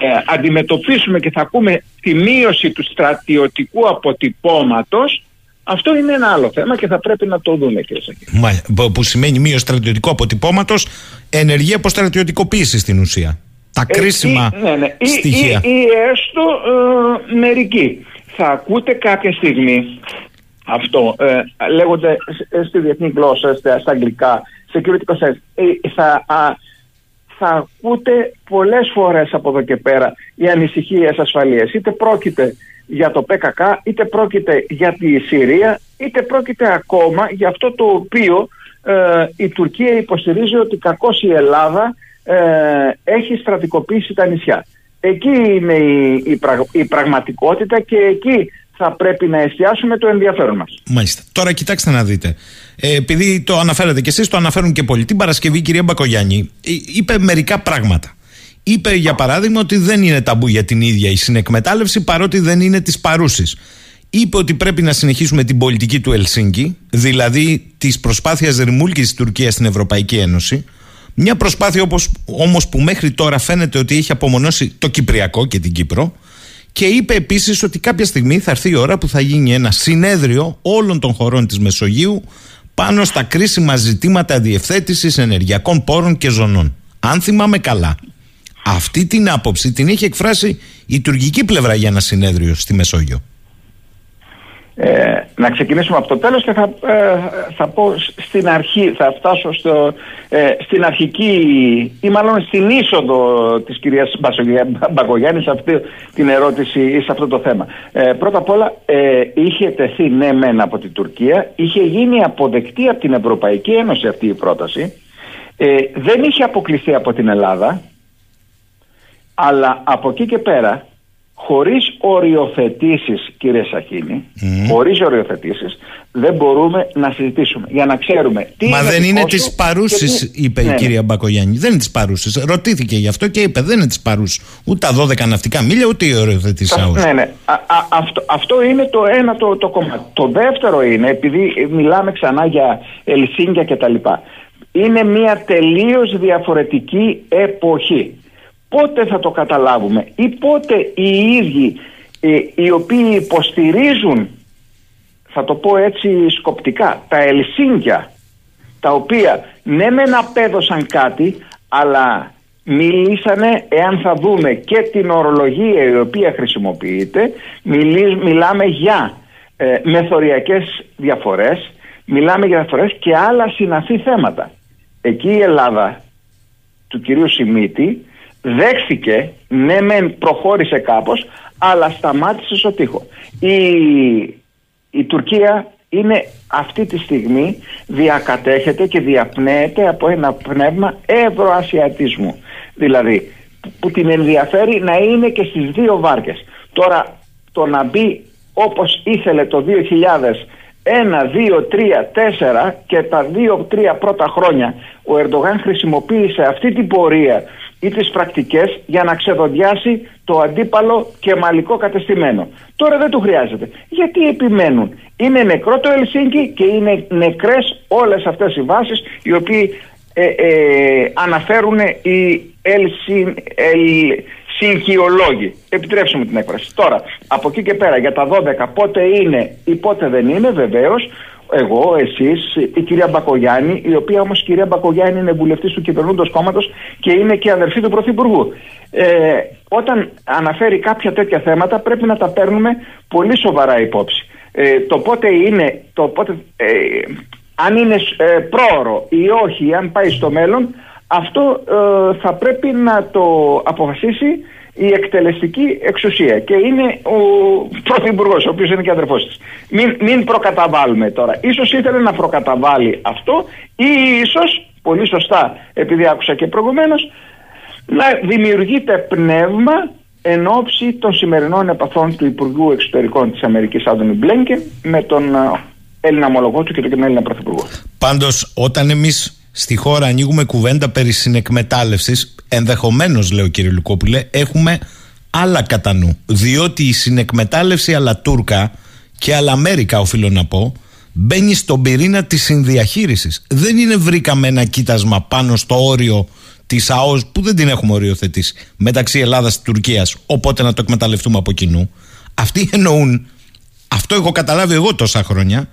ε, αντιμετωπίσουμε και θα ακούμε τη μείωση του στρατιωτικού αποτυπώματος. Αυτό είναι ένα άλλο θέμα και θα πρέπει να το δούμε, κύριε Σαχίνη. Που σημαίνει μείωση στρατιωτικού αποτυπώματος, ενεργή αποστρατιωτικοποίηση στην ουσία. Τα ε, κρίσιμα ή, ναι, ναι. στοιχεία. Ή, ή, ή έστω ε, μερική. Θα ακούτε κάποια στιγμή αυτό, ε, λέγονται στη διεθνή γλώσσα, στα αγγλικά, σε security sense, ε, θα, α, θα ακούτε πολλές φορές από εδώ και πέρα οι ανησυχίες ασφαλείας. Είτε πρόκειται για το Π Κ Κ, είτε πρόκειται για τη Συρία, είτε πρόκειται ακόμα για αυτό το οποίο ε, η Τουρκία υποστηρίζει ότι κακώς η Ελλάδα ε, έχει στρατικοποιήσει τα νησιά. Εκεί είναι η, η, πραγ, η πραγματικότητα και εκεί θα πρέπει να εστιάσουμε το ενδιαφέρον μας. Μάλιστα. Τώρα κοιτάξτε να δείτε. Ε, επειδή το αναφέρατε κι εσείς, το αναφέρουν και πολλοί. Την Παρασκευή η κυρία Μπακογιάννη είπε μερικά πράγματα. Είπε για παράδειγμα ότι δεν είναι ταμπού για την ίδια η συνεκμετάλλευση, παρότι δεν είναι της παρούσης. Είπε ότι πρέπει να συνεχίσουμε την πολιτική του Ελσίνκη, δηλαδή της προσπάθειας ρημούλκης της Τουρκίας στην Ευρωπαϊκή Ένωση. Μια προσπάθεια όπως, όμως που μέχρι τώρα φαίνεται ότι έχει απομονώσει το Κυπριακό και την Κύπρο. Και είπε επίσης ότι κάποια στιγμή θα έρθει η ώρα που θα γίνει ένα συνέδριο όλων των χωρών της Μεσογείου πάνω στα κρίσιμα ζητήματα διευθέτησης ενεργειακών πόρων και ζωνών. αν θυμάμαι καλά, αυτή την άποψη την είχε εκφράσει η τουρκική πλευρά για ένα συνέδριο στη Μεσόγειο. Ε, να ξεκινήσουμε από το τέλος και θα, ε, θα πω στην αρχή, θα φτάσω στο, ε, στην αρχική ή μάλλον στην είσοδο της κυρίας Μπακογιάννης σε αυτή την ερώτηση ή σε αυτό το θέμα. Ε, πρώτα απ' όλα ε, είχε τεθεί ναι μεν από την Τουρκία, είχε γίνει αποδεκτή από την Ευρωπαϊκή Ένωση αυτή η πρόταση, ε, δεν είχε αποκλειστεί από την Ελλάδα, αλλά από εκεί και πέρα χωρίς οριοθετήσεις, κύριε Σαχίνη, mm. χωρίς οριοθετήσεις δεν μπορούμε να συζητήσουμε για να ξέρουμε τι. Μα είναι δεν είναι της παρούσης, τι... είπε ναι. η κυρία Μπακογιάννη. Δεν είναι της παρούσης. Ρωτήθηκε γι' αυτό και είπε δεν είναι της παρούσης. Ούτε τα δώδεκα ναυτικά μίλια, ούτε οι οριοθετήσεις. Ναι, ναι. Α, α, αυτό, αυτό είναι το ένα το, το κομμάτι. Το δεύτερο είναι, επειδή μιλάμε ξανά για Ελσίνγκια κτλ., είναι μια τελείως διαφορετική εποχή. Πότε θα το καταλάβουμε ή πότε οι ίδιοι ε, οι οποίοι υποστηρίζουν, θα το πω έτσι σκοπτικά, τα Ελσίνκια, τα οποία ναι μεν απέδωσαν κάτι, αλλά μιλήσανε, εάν θα δούμε και την ορολογία η οποία χρησιμοποιείται, μιλή, μιλάμε για ε, μεθοριακές διαφορές, μιλάμε για διαφορές και άλλα συναφή θέματα. Εκεί η Ελλάδα του κυρίου Σιμίτη δέχθηκε, ναι μεν προχώρησε κάπως, αλλά σταμάτησε στο τοίχο. Η, η Τουρκία είναι αυτή τη στιγμή, διακατέχεται και διαπνέεται από ένα πνεύμα ευρωασιατισμού. Δηλαδή που την ενδιαφέρει να είναι και στις δύο βάρκες. Τώρα το να μπει όπως ήθελε το δύο χιλιάδες ένα, δύο, τρία, τέσσερα και τα δύο, τρία πρώτα χρόνια ο Ερντογάν χρησιμοποίησε αυτή την πορεία ή τις πρακτικές για να ξεδοντιάσει το αντίπαλο και μαλικό κατεστημένο. Τώρα δεν του χρειάζεται. Γιατί επιμένουν? Είναι νεκρό το Ελσίνκι και είναι νεκρές όλες αυτές οι βάσεις οι οποίοι ε, ε, αναφέρουν οι ελσινκιολόγοι. Επιτρέψτε μου την έκφραση. Τώρα, από εκεί και πέρα για τα δώδεκα πότε είναι ή πότε δεν είναι, βεβαίως εγώ, εσείς, η κυρία Μπακογιάννη, η οποία όμως η κυρία Μπακογιάννη είναι βουλευτής του κυβερνούντος κόμματος και είναι και αδερφή του Πρωθυπουργού. Ε, όταν αναφέρει κάποια τέτοια θέματα πρέπει να τα παίρνουμε πολύ σοβαρά υπόψη. Ε, το πότε είναι, το πότε, ε, αν είναι ε, πρόωρο ή όχι, αν πάει στο μέλλον, αυτό ε, θα πρέπει να το αποφασίσει η εκτελεστική εξουσία και είναι ο Πρωθυπουργός, ο οποίος είναι και αδερφός της. Μην, μην προκαταβάλουμε τώρα. Ίσως ήθελε να προκαταβάλει αυτό ή ίσως, πολύ σωστά επειδή άκουσα και προηγουμένως, να δημιουργείται πνεύμα εν ώψη των σημερινών επαφών του Υπουργού Εξωτερικών της Αμερικής Άντωνι Μπίνκεν με τον Έλληνα ομολογό του και τον Έλληνα Πρωθυπουργό. Πάντως, όταν εμείς στη χώρα ανοίγουμε κουβέντα περί συνεκμετάλλευσης, ενδεχομένως, λέω κύριε Λουκόπουλε, έχουμε άλλα κατά νου. Διότι η συνεκμετάλλευση αλλά Τούρκα και αλλά Αμέρικα, οφείλω να πω, μπαίνει στον πυρήνα της συνδιαχείρισης. Δεν είναι βρήκαμε ένα κοίτασμα πάνω στο όριο της ΑΟΣ, που δεν την έχουμε οριοθετήσει, μεταξύ Ελλάδας και Τουρκίας, οπότε να το εκμεταλλευτούμε από κοινού. Αυτοί εννοούν, αυτό έχω καταλάβει εγώ τόσα χρόνια,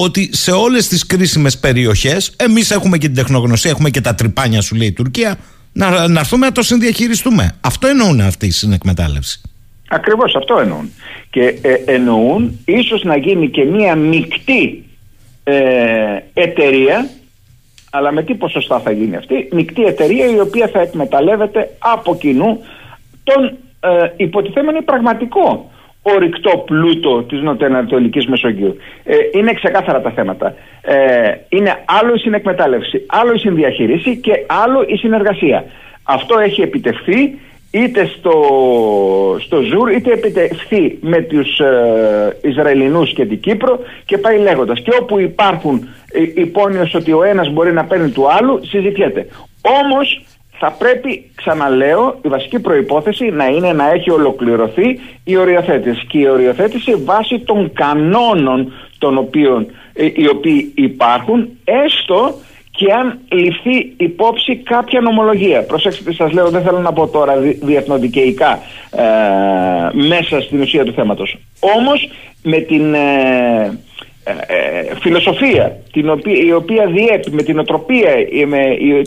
ότι σε όλες τις κρίσιμες περιοχές, εμείς έχουμε και την τεχνογνωσία, έχουμε και τα τρυπάνια, σου λέει η Τουρκία, να, να έρθουμε να το συνδιαχειριστούμε. Αυτό εννοούν αυτοί οι συνεκμετάλλευση. Ακριβώς αυτό εννοούν. Και ε, εννοούν ίσως να γίνει και μία μεικτή ε, εταιρεία, αλλά με τι ποσοστά θα γίνει αυτή, μεικτή εταιρεία η οποία θα εκμεταλλεύεται από κοινού τον ε, υποτιθέμενο πραγματικό ορυκτό πλούτο της νοτιοανατολικής Μεσογείου. Ε, είναι ξεκάθαρα τα θέματα. Ε, είναι άλλο η συνεκμετάλλευση, άλλο η συνδιαχείριση και άλλο η συνεργασία. Αυτό έχει επιτευχθεί είτε στο, στο Ζουρ, είτε επιτευχθεί με τους ε, Ισραηλινούς και την Κύπρο και πάει λέγοντας. Και όπου υπάρχουν ε, υπόνοιες ότι ο ένας μπορεί να παίρνει του άλλου, συζητιέται. Όμως θα πρέπει, ξαναλέω, η βασική προϋπόθεση να είναι να έχει ολοκληρωθεί η οριοθέτηση και η οριοθέτηση βάσει των κανόνων των οποίων, ε, οι οποίοι υπάρχουν, έστω και αν ληφθεί υπόψη κάποια νομολογία. Προσέξτε, σας λέω, δεν θέλω να πω τώρα διεθνοδικαιικά ε, μέσα στην ουσία του θέματος. Όμως με την... Ε, ε, φιλοσοφία την οποία, η οποία διέπει, με την οτροπία με,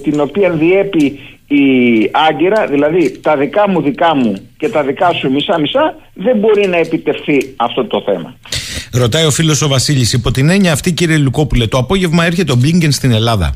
την οποία διέπει η Άγκυρα, δηλαδή τα δικά μου δικά μου και τα δικά σου μισά μισά, δεν μπορεί να επιτευχθεί αυτό το θέμα. Ρωτάει ο φίλος ο Βασίλης, υπό την έννοια αυτή κύριε Λουκόπουλε, το απόγευμα έρχεται ο Μπίνκεν στην Ελλάδα.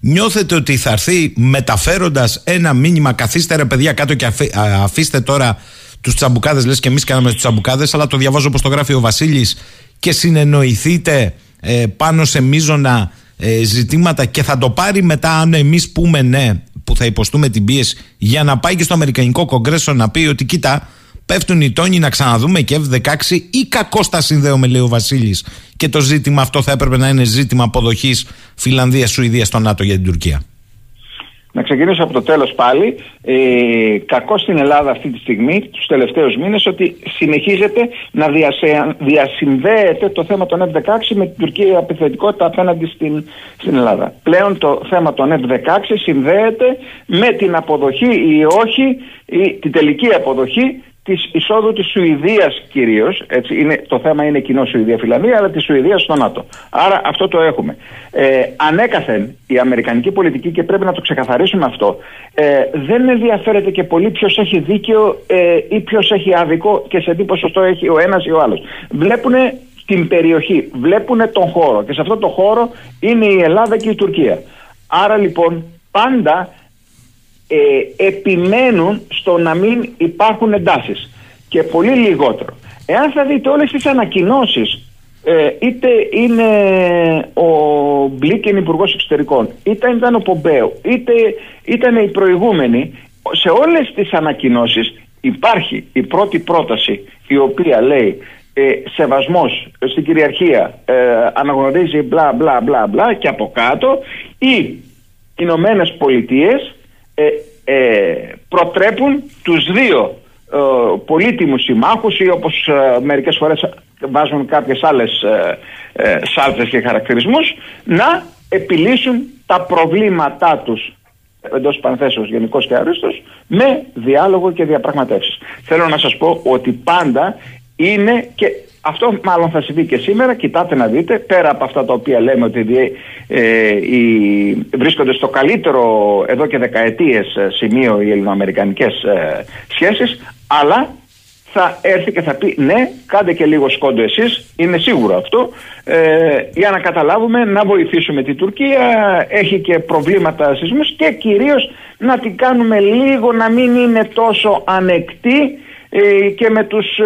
Νιώθετε ότι θα έρθει μεταφέροντας ένα μήνυμα, καθίστε ρε παιδιά κάτω και αφή, α, αφήστε τώρα τους τσαμπουκάδες, λες και εμείς κάναμε τους τσαμπουκάδες, αλλά το διαβάζω όπως το γράφει ο Βασίλης, και συνεννοηθείτε ε, πάνω σε μείζωνα ε, ζητήματα, και θα το πάρει μετά, αν εμείς πούμε ναι, που θα υποστούμε την πίεση, για να πάει και στο Αμερικανικό Κογκρέσο να πει ότι κοίτα, πέφτουν οι τόνοι, να ξαναδούμε και εφ δεκαέξι ή κακώς τα συνδέομαι, λέει ο Βασίλης, και το ζήτημα αυτό θα έπρεπε να είναι ζήτημα αποδοχής Φινλανδίας-Σουηδίας στο ΝΑΤΟ για την Τουρκία. Να ξεκινήσω από το τέλος πάλι. Ε, κακώς στην Ελλάδα αυτή τη στιγμή, τους τελευταίους μήνες, ότι συνεχίζεται να διασε, διασυνδέεται το θέμα των εφ δεκαέξι με την τουρκική επιθετικότητα απέναντι στην, στην Ελλάδα. Πλέον το θέμα των εφ δεκαέξι συνδέεται με την αποδοχή ή όχι, ή την τελική αποδοχή της εισόδου της Σουηδίας κυρίως, έτσι είναι, το θέμα είναι κοινό Σουηδία-Φιλανδία, αλλά της Σουηδίας στο ΝΑΤΟ. Άρα αυτό το έχουμε. Ε, ανέκαθεν η αμερικανική πολιτική, και πρέπει να το ξεκαθαρίσουμε αυτό, ε, δεν ενδιαφέρεται και πολύ ποιος έχει δίκαιο ε, ή ποιος έχει άδικο και σε τι ποσοστό έχει ο ένας ή ο άλλος. Βλέπουνε την περιοχή, βλέπουνε τον χώρο, και σε αυτό το χώρο είναι η Ελλάδα και η Τουρκία. Άρα λοιπόν πάντα Ε, επιμένουν στο να μην υπάρχουν εντάσεις, και πολύ λιγότερο. Εάν θα δείτε όλες τις ανακοινώσεις, ε, είτε είναι ο Μπλίνκεν υπουργός εξωτερικών, είτε ήταν ο Πομπέο, είτε ήταν οι προηγούμενοι, σε όλες τις ανακοινώσεις υπάρχει η πρώτη πρόταση, η οποία λέει ε, σεβασμός στην κυριαρχία, ε, αναγνωρίζει μπλα μπλα μπλα μπλα, και από κάτω οι Ηνωμένες Πολιτείες Ε, ε, προτρέπουν τους δύο ε, πολύτιμους συμμάχους, ή όπως ε, μερικές φορές βάζουν κάποιες άλλες ε, ε, σάλτσες και χαρακτηρισμούς, να επιλύσουν τα προβλήματά τους, εντός πανθέσεως γενικός και αρίστος, με διάλογο και διαπραγματεύσεις. Θέλω να σας πω ότι πάντα είναι, και αυτό μάλλον θα συμβεί και σήμερα, κοιτάτε να δείτε, πέρα από αυτά τα οποία λέμε ότι ε, ε, οι, βρίσκονται στο καλύτερο εδώ και δεκαετίες σημείο οι ελληνοαμερικανικές ε, σχέσεις, αλλά θα έρθει και θα πει ναι, κάντε και λίγο σκόντο εσείς, είναι σίγουρο αυτό, ε, για να καταλάβουμε, να βοηθήσουμε την Τουρκία, έχει και προβλήματα σεισμούς, και κυρίως να την κάνουμε λίγο να μην είναι τόσο ανεκτή και με τους ε,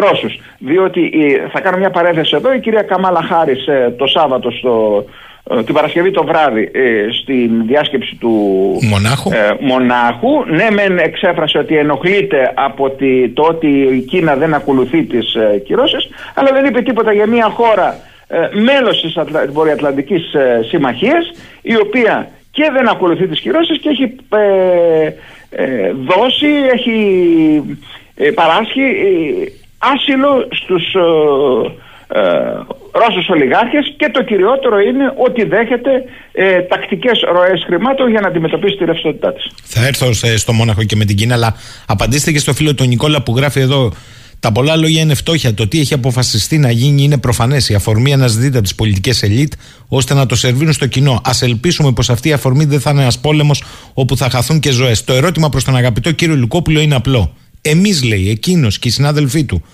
Ρώσους. Διότι ε, θα κάνω μια παρένθεση εδώ, η κυρία Καμάλα Χάρις ε, το Σάββατο, στο, ε, την Παρασκευή το βράδυ, ε, στην διάσκεψη του Μονάχου, ε, Μονάχου ναι μεν εξέφρασε ότι ενοχλείται από τη, το ότι η Κίνα δεν ακολουθεί τις ε, κυρώσεις, αλλά δεν είπε τίποτα για μια χώρα ε, μέλος της Ατλα... Βορειοατλαντικής ε, Συμμαχίας, η οποία και δεν ακολουθεί τις κυρώσεις και έχει ε, ε, δώσει, έχει ε, παράσχει ε, άσυλο στους ε, ε, Ρώσους ολιγάρχες, και το κυριότερο είναι ότι δέχεται ε, τακτικές ροές χρημάτων για να αντιμετωπίσει τη ρευστότητά της. Θα έρθω στο Μόναχο και με την Κίνα, αλλά απαντήστε και στο φίλο του Νικόλα που γράφει εδώ: τα πολλά λόγια είναι φτώχεια. Το τι έχει αποφασιστεί να γίνει είναι προφανές. Η αφορμή αναζητείται από τις πολιτικές ελίτ ώστε να το σερβίρουν στο κοινό. Ας ελπίσουμε πως αυτή η αφορμή δεν θα είναι ένας πόλεμος όπου θα χαθούν και ζωές. Το ερώτημα προς τον αγαπητό κύριο Λουκόπουλο είναι απλό. Εμείς, λέει, εκείνος και οι συνάδελφοί του,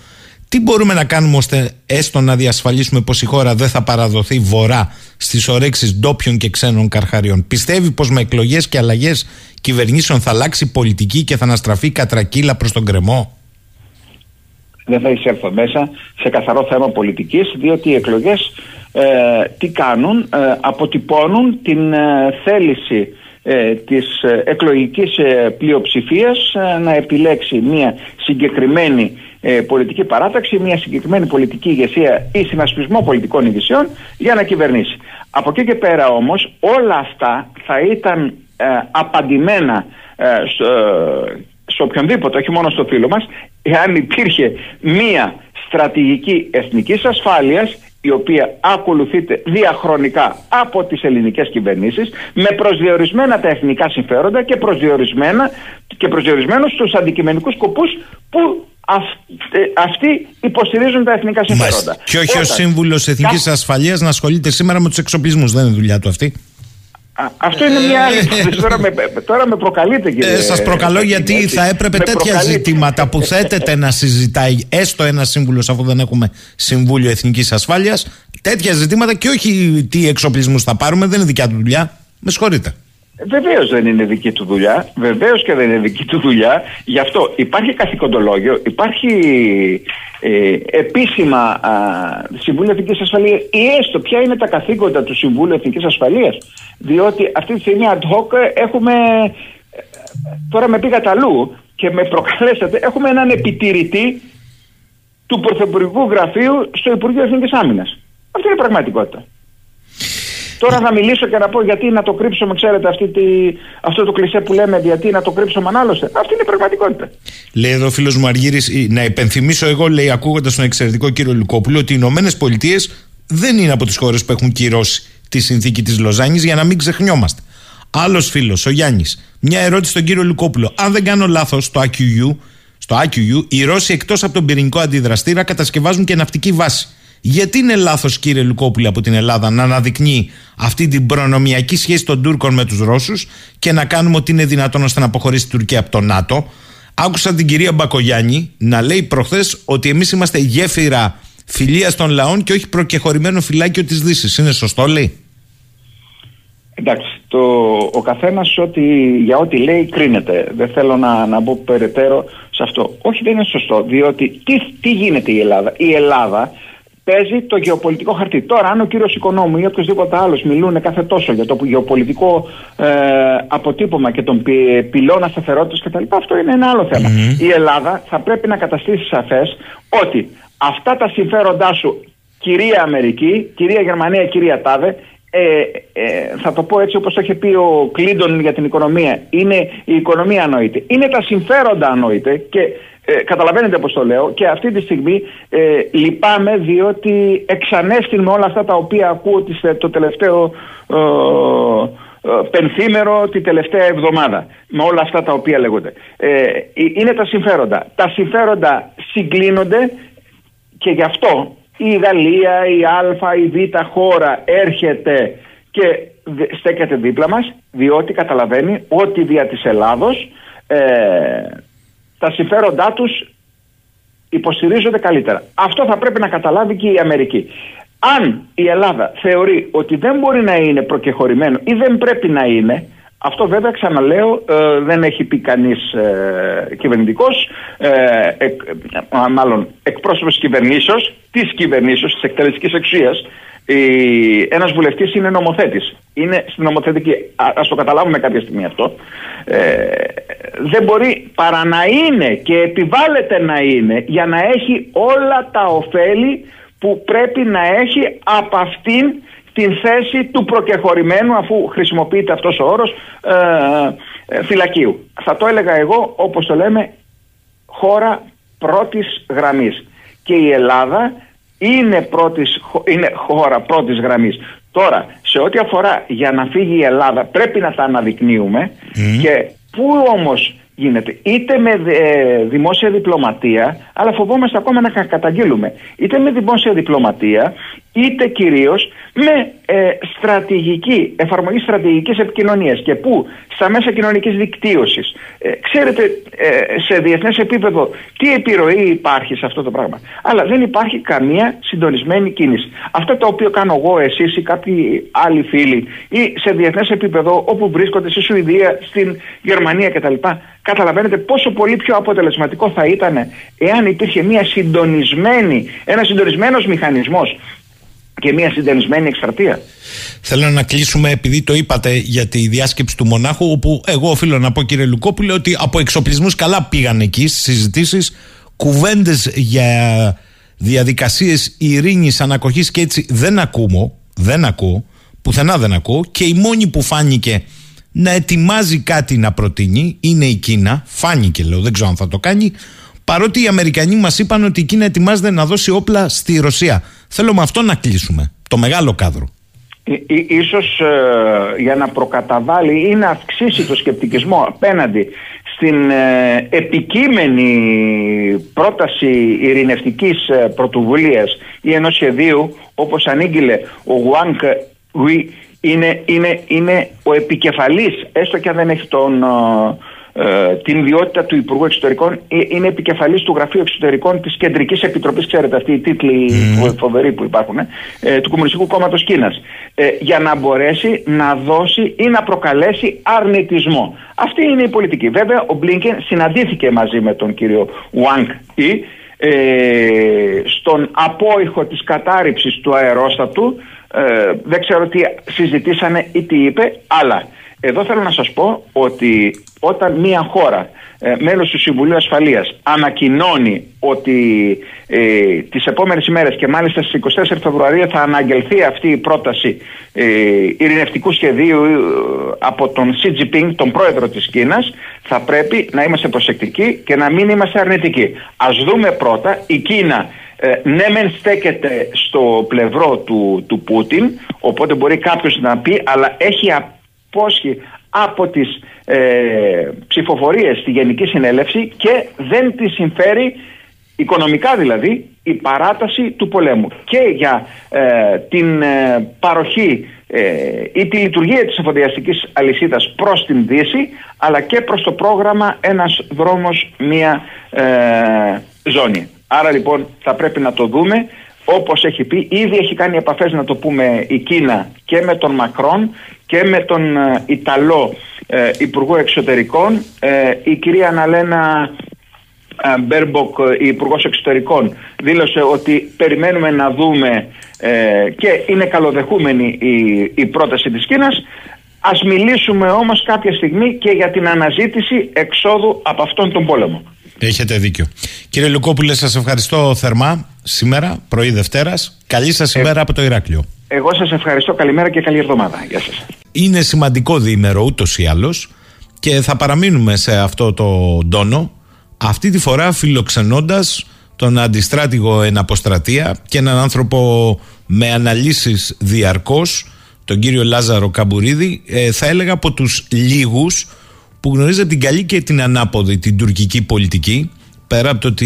τι μπορούμε να κάνουμε ώστε έστω να διασφαλίσουμε πως η χώρα δεν θα παραδοθεί βορρά στις ορέξεις ντόπιων και ξένων καρχαριών? Πιστεύει πως με εκλογές και αλλαγές κυβερνήσεων θα αλλάξει πολιτική και θα αναστραφεί κατρακύλα προς τον κρεμό? Δεν θα εισέλθω μέσα σε καθαρό θέμα πολιτικής, διότι οι εκλογές ε, τι κάνουν, ε, αποτυπώνουν την ε, θέληση ε, της εκλογικής ε, πλειοψηφίας ε, να επιλέξει μια συγκεκριμένη ε, πολιτική παράταξη, μια συγκεκριμένη πολιτική ηγεσία ή συνασπισμό πολιτικών ηγεσιών για να κυβερνήσει. Από εκεί και πέρα όμως όλα αυτά θα ήταν ε, απαντημένα ε, στο, ε, σε οποιονδήποτε, όχι μόνο στο φίλο μας, εάν υπήρχε μία στρατηγική εθνικής ασφάλειας, η οποία ακολουθείται διαχρονικά από τις ελληνικές κυβερνήσεις, με προσδιορισμένα τα εθνικά συμφέροντα και, προσδιορισμένα, και προσδιορισμένους στους αντικειμενικούς σκοπούς που αυτοί υποστηρίζουν τα εθνικά συμφέροντα. Και όχι ο σύμβουλος Εθνικής τα... Ασφαλείας να ασχολείται σήμερα με τους εξοπλισμούς. Δεν είναι δουλειά του αυτή. Α, αυτό είναι μια άλλη υπόθεση. Τώρα, τώρα με προκαλείτε, κύριε. Ε, σας προκαλώ, γιατί έτσι, θα έπρεπε τέτοια ζητήματα που θέτεται να συζητάει έστω ένα σύμβουλος, αφού δεν έχουμε Συμβούλιο Εθνικής Ασφάλειας. Τέτοια ζητήματα και όχι τι εξοπλισμούς θα πάρουμε, δεν είναι δικιά του δουλειά. Με συγχωρείτε. Βεβαίως δεν είναι δική του δουλειά. Βεβαίως και δεν είναι δική του δουλειά. Γι' αυτό υπάρχει καθηκοντολόγιο, υπάρχει ε, επίσημα α, Συμβούλιο Εθνικής Ασφαλείας, ή έστω ποια είναι τα καθήκοντα του Συμβούλου Εθνικής Ασφαλείας. Διότι αυτή τη στιγμή ad hoc έχουμε, τώρα με πήγατε αλλού και με προκαλέσατε, έχουμε έναν επιτηρητή του Πρωθυπουργικού Γραφείου στο Υπουργείο Εθνικής Άμυνας. Αυτή είναι η πραγματικότητα. Τώρα θα μιλήσω και να πω γιατί να το κρύψουμε, ξέρετε, αυτή τη, αυτό το κλισέ που λέμε, γιατί να το κρύψουμε ανάλωστε. Αυτή είναι η πραγματικότητα. Λέει εδώ ο φίλος μου Αργύρης, να υπενθυμίσω εγώ, λέει, ακούγοντας τον εξαιρετικό κύριο Λουκόπουλο, ότι οι Ηνωμένες Πολιτείες δεν είναι από τις χώρες που έχουν κυρώσει τη συνθήκη της Λοζάνης, για να μην ξεχνιόμαστε. Άλλος φίλος, ο Γιάννης, μια ερώτηση στον κύριο Λουκόπουλο. Αν δεν κάνω λάθος, στο Α Κιου Γιου, στο Α Κιου Γιου οι Ρώσοι εκτός από τον πυρηνικό αντιδραστήρα κατασκευάζουν και ναυτική βάση. Γιατί είναι λάθος, κύριε Λουκόπουλε, από την Ελλάδα να αναδεικνύει αυτή την προνομιακή σχέση των Τούρκων με τους Ρώσους και να κάνουμε ότι είναι δυνατόν ώστε να αποχωρήσει η Τουρκία από το ΝΑΤΟ? Άκουσα την κυρία Μπακογιάννη να λέει προχθές ότι εμείς είμαστε γέφυρα φιλίας των λαών και όχι προκεχωρημένο φυλάκιο της Δύσης. Είναι σωστό, λέει? Εντάξει, το, ο καθένας ότι, για ό,τι λέει κρίνεται. Δεν θέλω να, να μπω περαιτέρω σε αυτό. Όχι, δεν είναι σωστό, διότι τι, τι γίνεται η Ελλάδα. Η Ελλάδα παίζει το γεωπολιτικό χαρτί. Τώρα, αν ο κύριος Οικονόμου ή οποιοδήποτε άλλος μιλούν κάθε τόσο για το γεωπολιτικό ε, αποτύπωμα και τον πι, πυλώνα σταθερότητας κτλ., αυτό είναι ένα άλλο θέμα. Mm-hmm. Η Ελλάδα θα πρέπει να καταστήσει σαφές ότι αυτά τα συμφέροντά σου, κυρία Αμερική, κυρία Γερμανία, κυρία Τάδε, ε, ε, θα το πω έτσι όπως το είχε πει ο Κλίντον για την οικονομία, είναι η οικονομία ανόητη. Είναι τα συμφέροντα ανόητα και Ε, καταλαβαίνετε πως το λέω, και αυτή τη στιγμή ε, λυπάμαι διότι εξανέστην με όλα αυτά τα οποία ακούω τις, το τελευταίο ε, ε, πενθήμερο, τη τελευταία εβδομάδα, με όλα αυτά τα οποία λέγονται. Ε, είναι τα συμφέροντα. Τα συμφέροντα συγκλίνονται και γι' αυτό η Γαλλία, η Α, η Β χώρα έρχεται και στέκεται δίπλα μας, διότι καταλαβαίνει ότι δια της Ελλάδος ε, τα συμφέροντά τους υποστηρίζονται καλύτερα. Αυτό θα πρέπει να καταλάβει και η Αμερική. Αν η Ελλάδα θεωρεί ότι δεν μπορεί να είναι προκεχωρημένο ή δεν πρέπει να είναι, αυτό βέβαια ξαναλέω ε, δεν έχει πει κανείς ε, κυβερνητικός, ε, εκ, ε, μάλλον εκπρόσωπος κυβερνήσεως, της κυβερνήσεως, της εκτελεστικής εξουσίας. Ένας βουλευτής είναι νομοθέτης. Είναι στην νομοθετική. Ας το καταλάβουμε κάποια στιγμή αυτό. Ε, δεν μπορεί παρά να είναι και επιβάλλεται να είναι για να έχει όλα τα ωφέλη που πρέπει να έχει από αυτήν την θέση του προκεχωρημένου, αφού χρησιμοποιείται αυτός ο όρος, ε, φυλακίου. Θα το έλεγα εγώ, όπως το λέμε, χώρα πρώτης γραμμής. Και η Ελλάδα είναι, πρώτης, είναι χώρα πρώτης γραμμής. Τώρα, σε ό,τι αφορά για να φύγει η Ελλάδα, πρέπει να τα αναδεικνύουμε. Mm. Και πού όμως γίνεται? Είτε με ε, δημόσια διπλωματία, αλλά φοβόμαστε ακόμα να καταγγείλουμε. Είτε με δημόσια διπλωματία, είτε κυρίως με ε, στρατηγική, εφαρμογή στρατηγικής επικοινωνίας. Και πού? Στα μέσα κοινωνικής δικτύωσης. Ε, ξέρετε, ε, σε διεθνές επίπεδο τι επιρροή υπάρχει σε αυτό το πράγμα. Αλλά δεν υπάρχει καμία συντονισμένη κίνηση. Αυτά τα οποία κάνω εγώ, εσείς ή κάποιοι άλλοι φίλοι, ή σε διεθνές επίπεδο όπου βρίσκονται, στη Σουηδία, στην Γερμανία κτλ. Καταλαβαίνετε πόσο πολύ πιο αποτελεσματικό θα ήταν εάν υπήρχε μια συντονισμένη, ένας συντονισμένος μηχανισμός και μια συντονισμένη εκστρατεία. Θέλω να κλείσουμε, επειδή το είπατε, για τη διάσκεψη του Μονάχου, όπου εγώ οφείλω να πω, κύριε Λουκόπουλε, ότι από εξοπλισμούς καλά πήγαν εκεί στις συζητήσεις, κουβέντες για διαδικασίες ειρήνης, ανακοχής και έτσι δεν ακούω, δεν ακούω, πουθενά δεν ακούω, και η μόνη που φάνηκε να ετοιμάζει κάτι να προτείνει είναι η Κίνα. Φάνηκε, λέω, δεν ξέρω αν θα το κάνει, παρότι οι Αμερικανοί μας είπαν ότι η Κίνα ετοιμάζεται να δώσει όπλα στη Ρωσία. Θέλω με αυτό να κλείσουμε το μεγάλο κάδρο. Ί- ίσως ε, για να προκαταβάλει ή να αυξήσει το σκεπτικισμό απέναντι στην επικείμενη πρόταση ειρηνευτικής πρωτοβουλίας ή ενός σχεδίου, όπως ανήγγειλε ο Γουάνγκ Γουί, είναι, είναι, είναι ο επικεφαλής, έστω και αν δεν έχει τον, ε, την ιδιότητα του Υπουργού Εξωτερικών, είναι επικεφαλής του Γραφείου Εξωτερικών της Κεντρικής Επιτροπής, ξέρετε αυτοί οι τίτλοι mm. φοβεροί που υπάρχουν, ε, του Κομμουνιστικού Κόμματος Κίνας, ε, για να μπορέσει να δώσει ή να προκαλέσει αρνητισμό. Αυτή είναι η πολιτική. Βέβαια ο Μπλίνκεν συναντήθηκε μαζί με τον κύριο Ουάνγκ Ι ε, στον απόϊχο της κατάρριψης του αερόστατου. Ε, δεν ξέρω τι συζητήσανε ή τι είπε, αλλά εδώ θέλω να σας πω ότι όταν μια χώρα, ε, μέλος του Συμβουλίου Ασφαλείας, ανακοινώνει ότι ε, τις επόμενες ημέρες και μάλιστα στις εικοστή τέταρτη Φεβρουαρίου θα αναγγελθεί αυτή η πρόταση ε, ειρηνευτικού σχεδίου ε, από τον Σι Τζινπίνγκ, τον πρόεδρο της Κίνας, θα πρέπει να είμαστε προσεκτικοί και να μην είμαστε αρνητικοί. Ας δούμε πρώτα η Κίνα. Ε, ναι μεν στέκεται στο πλευρό του, του Πούτιν, οπότε μπορεί κάποιος να πει, αλλά έχει απόσχει από τις ε, ψηφοφορίες στη Γενική Συνέλευση και δεν τη συμφέρει, οικονομικά δηλαδή, η παράταση του πολέμου. Και για ε, την ε, παροχή ε, ή τη λειτουργία της εφοδιαστικής αλυσίδας προς την Δύση, αλλά και προς το πρόγραμμα «Ένας δρόμος, μία ε, ζώνη». Άρα λοιπόν θα πρέπει να το δούμε, όπως έχει πει, ήδη έχει κάνει επαφές, να το πούμε, η Κίνα και με τον Μακρόν και με τον Ιταλό ε, Υπουργό Εξωτερικών, ε, η κυρία Αναλένα Μπέρμποκ, η Υπουργός Εξωτερικών, δήλωσε ότι περιμένουμε να δούμε ε, και είναι καλοδεχούμενη η, η πρόταση της Κίνας. Ας μιλήσουμε όμως κάποια στιγμή και για την αναζήτηση εξόδου από αυτόν τον πόλεμο. Έχετε δίκιο. Κύριε Λουκόπουλε, σας ευχαριστώ θερμά σήμερα, πρωί Δευτέρας. Καλή σας ημέρα ε, από το Ηράκλειο. Εγώ σας ευχαριστώ. Καλημέρα και καλή εβδομάδα. Γεια σας. Είναι σημαντικό διήμερο ούτως ή άλλως και θα παραμείνουμε σε αυτό το τόνο. Αυτή τη φορά φιλοξενώντας τον αντιστράτηγο εν αποστρατεία και έναν άνθρωπο με αναλύσεις διαρκώς, τον κύριο Λάζαρο Καμπουρίδη, ε, θα έλεγα από τους λίγους που γνωρίζετε την καλή και την ανάποδη την τουρκική πολιτική, πέρα από το ότι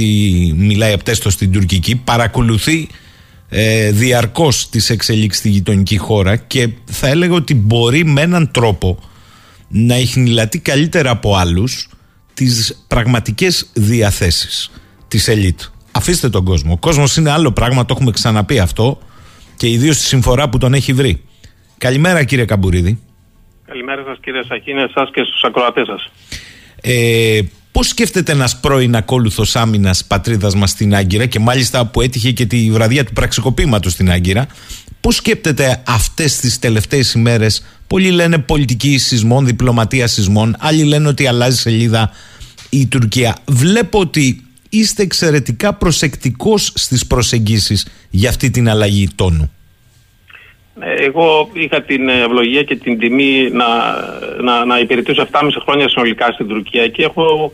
μιλάει απτέστος στην τουρκική, παρακολουθεί ε, διαρκώς τις εξελίξεις στη γειτονική χώρα και θα έλεγα ότι μπορεί με έναν τρόπο να ιχνηλατεί καλύτερα από άλλους τις πραγματικές διαθέσεις της ελίτ. Αφήστε τον κόσμο. Ο κόσμος είναι άλλο πράγμα, το έχουμε ξαναπεί αυτό και ιδίως τη συμφορά που τον έχει βρει. Καλημέρα κύριε Καμπουρίδη. Καλημέρα σας κύριε Σαχίνη, εσάς και στους ακροατές σας. Ε, πώς σκέφτεται ένας πρώην ακόλουθος άμυνας πατρίδας μας στην Άγκυρα και μάλιστα που έτυχε και τη βραδιά του πραξικοπήματος στην Άγκυρα, πώς σκέπτεται αυτές τις τελευταίες ημέρες? Πολλοί λένε πολιτική σεισμών, διπλωματία σεισμών, άλλοι λένε ότι αλλάζει σελίδα η Τουρκία. Βλέπω ότι είστε εξαιρετικά προσεκτικός στις προσεγγίσεις για αυτή την αλλαγή τόνου. Εγώ είχα την ευλογία και την τιμή να, να, να υπηρετήσω επτά και μισό χρόνια συνολικά στην Τουρκία και έχω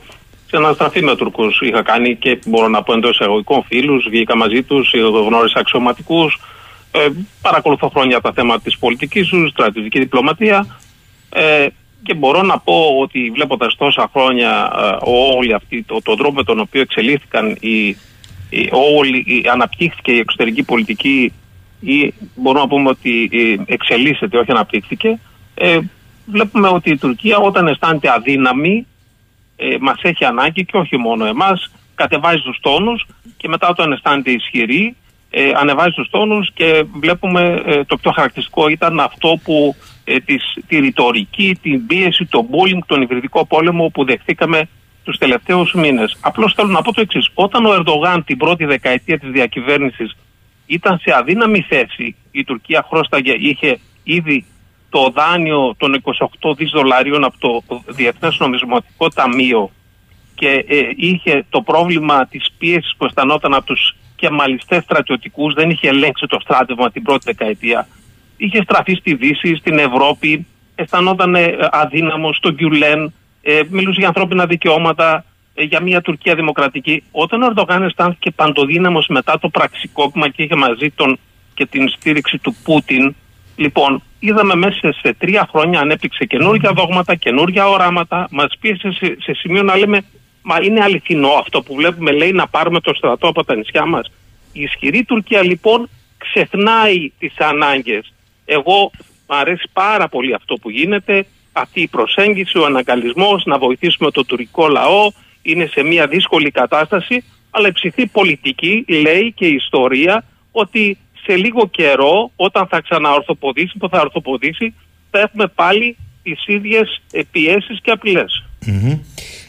ξαναστραφεί με Τουρκούς. Είχα κάνει και μπορώ να πω εντός εγωγικών φίλους, βγήκα μαζί τους, γνώρισα αξιωματικούς, ε, παρακολουθώ χρόνια τα θέματα της πολιτικής τους, στρατιωτική διπλωματία ε, και μπορώ να πω ότι βλέποντας τόσα χρόνια ε, όλοι αυτοί, το, τον τρόπο με τον οποίο εξελίχθηκαν, οι, οι, όλοι, οι, αναπτύχθηκε η εξωτερική πολιτική ή μπορούμε να πούμε ότι εξελίσσεται, όχι αναπτύχθηκε, ε, βλέπουμε ότι η Τουρκία όταν αισθάνεται αδύναμη ε, μας έχει ανάγκη και όχι μόνο εμάς, κατεβάζει τους τόνους και μετά όταν αισθάνεται ισχυρή ε, ανεβάζει τους τόνους και βλέπουμε ε, το πιο χαρακτηριστικό ήταν αυτό που ε, της, τη ρητορική, την πίεση, τον bullying, τον υβριδικό πόλεμο που δεχτήκαμε τους τελευταίους μήνες. Απλώς θέλω να πω το εξής, όταν ο Ερντογάν την πρώτη δεκαετία της διακυβέρνησης ήταν σε αδύναμη θέση, η Τουρκία χρόσταγε, είχε ήδη το δάνειο των είκοσι οκτώ δισεκατομμυρίων από το Διεθνές Νομισματικό Ταμείο και ε, είχε το πρόβλημα της πίεσης που αισθανόταν από τους κεμαλιστές στρατιωτικούς, δεν είχε ελέγξει το στράτευμα την πρώτη δεκαετία. Είχε στραφεί στη Δύση, στην Ευρώπη, αισθανόταν αδύναμος στον Γκιουλέν, ε, μιλούσε για ανθρώπινα δικαιώματα, για μια Τουρκία δημοκρατική. Όταν ο Ερντογάν αισθάνθηκε παντοδύναμος μετά το πραξικόπημα και είχε μαζί τον και την στήριξη του Πούτιν, Λοιπόν, είδαμε μέσα σε τρία χρόνια ανέπτυξε καινούργια δόγματα, καινούργια οράματα. Μας πίεσε σε, σε σημείο να λέμε, μα είναι αληθινό αυτό που βλέπουμε, λέει, να πάρουμε το στρατό από τα νησιά μας. Η ισχυρή Τουρκία λοιπόν ξεχνάει τις ανάγκες. Εγώ μου αρέσει πάρα πολύ αυτό που γίνεται, αυτή η προσέγγιση, ο αναγκαλισμός να βοηθήσουμε τον τουρκικό λαό, είναι σε μια δύσκολη κατάσταση, αλλά η ψηθή πολιτική λέει και η ιστορία ότι σε λίγο καιρό, όταν θα ξαναορθοποδήσει, που θα ορθοποδήσει, θα έχουμε πάλι τις ίδιες πιέσεις και απειλές. Mm-hmm.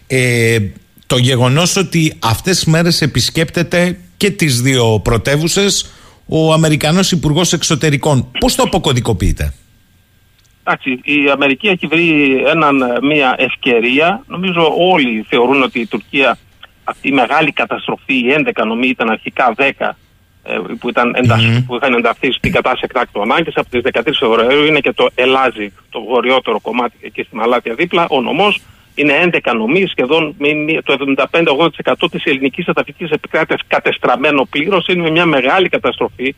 ε, το γεγονός ότι αυτές τις μέρες επισκέπτεται και τις δύο πρωτεύουσες ο Αμερικανός Υπουργός Εξωτερικών, πώς το αποκωδικοποιείται? Εντάξει, η Αμερική έχει βρει έναν, μια ευκαιρία. Νομίζω όλοι θεωρούν ότι η Τουρκία, αυτή η μεγάλη καταστροφή, η έντεκα, νομίζω ήταν αρχικά δέκα, που, ήταν εντασ... mm-hmm. που είχαν ενταχθεί στην κατάσταση εκτάκτου ανάγκης από τις δεκατρείς Φεβρουαρίου, είναι και το Ελάζι, το βορειότερο κομμάτι και στη Μαλάτια δίπλα, ο νομός είναι έντεκα νομοί, σχεδόν το εβδομήντα πέντε με ογδόντα τοις εκατό της ελληνικής εδαφικής επικράτειας κατεστραμμένο πλήρως. Είναι μια μεγάλη καταστροφή,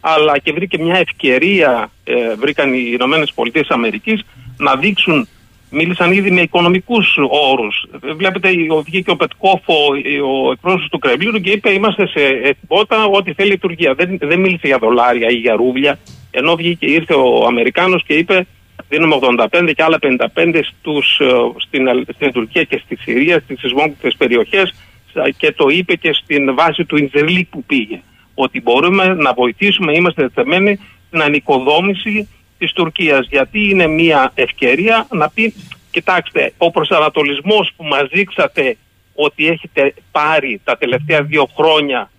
αλλά και βρήκε μια ευκαιρία, ε, βρήκαν οι Ηνωμένες Πολιτείες Αμερικής να δείξουν, μίλησαν ήδη με οικονομικούς όρους. Βλέπετε, βγήκε ο Πετκόφο, ο εκπρόσωπος του Κρεμλίνου, και είπε είμαστε σε εθνότητα, ό,τι θέλει η Τουρκία. Δεν, δεν μίλησε για δολάρια ή για ρούβλια, ενώ βγήκε, ήρθε ο Αμερικάνος και είπε δίνουμε ογδόντα πέντε και άλλα πενήντα πέντε στους, στην, στην Τουρκία και στη Συρία, στις σεισμόκουτες περιοχές, και το είπε και στην βάση του Ινζελί που πήγε, ότι μπορούμε να βοηθήσουμε, είμαστε δεμένοι στην ανοικοδόμηση της Τουρκίας, γιατί είναι μια ευκαιρία να πει, κοιτάξτε, ο προσανατολισμός που μας δείξατε ότι έχετε πάρει τα τελευταία δύο χρόνια,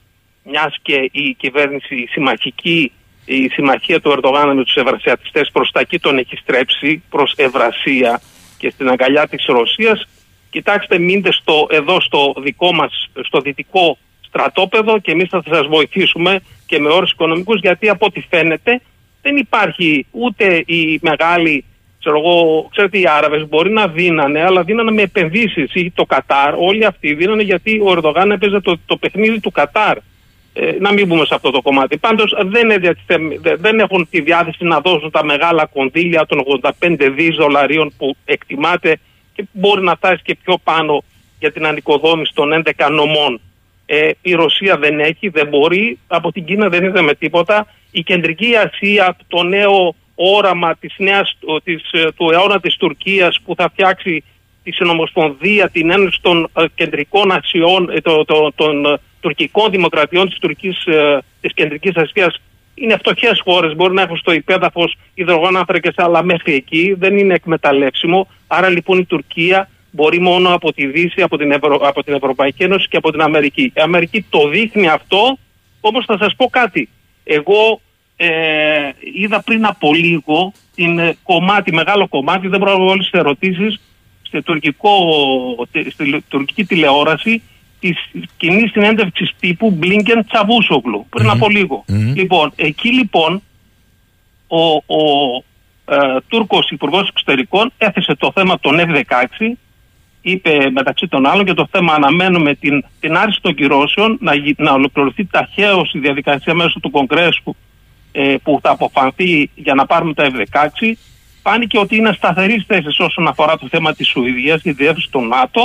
μιας και η κυβέρνηση η συμμαχική, η συμμαχία του Ερντογάν με τους ευρασιατιστές προς τα εκεί τον έχει στρέψει, προς Ευρασία και στην αγκαλιά της Ρωσίας, κοιτάξτε, μείνετε στο, εδώ στο δικό μας, στο δυτικό στρατόπεδο, και εμείς θα σας βοηθήσουμε και με όρους οικονομικούς, γιατί από ό,τι φαίνεται δεν υπάρχει ούτε οι μεγάλοι, ξέρω εγώ, ξέρετε, οι Άραβες μπορεί να δίνανε, αλλά δίνανε με επενδύσεις, ή το Κατάρ, όλοι αυτοί δίνανε, γιατί ο Ερντογάν έπαιζε το, το παιχνίδι του Κατάρ. Ε, να μην μπούμε σε αυτό το κομμάτι. Πάντως δεν, δεν έχουν τη διάθεση να δώσουν τα μεγάλα κονδύλια των ογδόντα πέντε δισεκατομμυρίων που εκτιμάται και μπορεί να φτάσει και πιο πάνω για την ανοικοδόμηση των έντεκα νομών. Ε, η Ρωσία δεν έχει, δεν μπορεί, από την Κίνα δεν είδαμε τίποτα. Η Κεντρική Ασία, το νέο όραμα της νέας, της, του αιώνα της Τουρκίας που θα φτιάξει τη Συνομοσπονδία, την Ένωση των ε, Κεντρικών Ασιών, ε, το, το, των τουρκικών δημοκρατιών της, Τουρκής, ε, της Κεντρικής Ασίας, είναι φτωχές χώρες, μπορεί να έχουν στο υπέδαφος υδρογόναθρακες, αλλά μέχρι εκεί δεν είναι εκμεταλλεύσιμο. Άρα λοιπόν η Τουρκία μπορεί μόνο από τη Δύση, από την, Ευρω... από την Ευρωπαϊκή Ένωση και από την Αμερική. Η Αμερική το δείχνει αυτό, όμως θα σας πω κάτι. Εγώ ε, είδα πριν από λίγο την ε, κομμάτι, μεγάλο κομμάτι, δεν μπορώ να βρω όλες τις ερωτήσεις, στη, τουρκικό, στη, στη τουρκική τηλεόραση, τη κοινή συνέντευξη τύπου Μπλίνκεν Τσαβούσογλου, πριν mm-hmm. από λίγο. Mm-hmm. Λοιπόν, εκεί λοιπόν ο, ο ε, Τούρκος Υπουργός Εξωτερικών έθεσε το θέμα των εφ δεκαέξι, είπε μεταξύ των άλλων και το θέμα, αναμένουμε την, την άρση των κυρώσεων, να, να ολοκληρωθεί ταχαίως η διαδικασία μέσω του Κογκρέσου ε, που θα αποφανθεί για να πάρουμε τα εφ δεκαέξι. Φάνηκε ότι είναι σταθερή θέση όσον αφορά το θέμα της Σουηδίας και τη διεύθυνση του ΝΑΤΟ.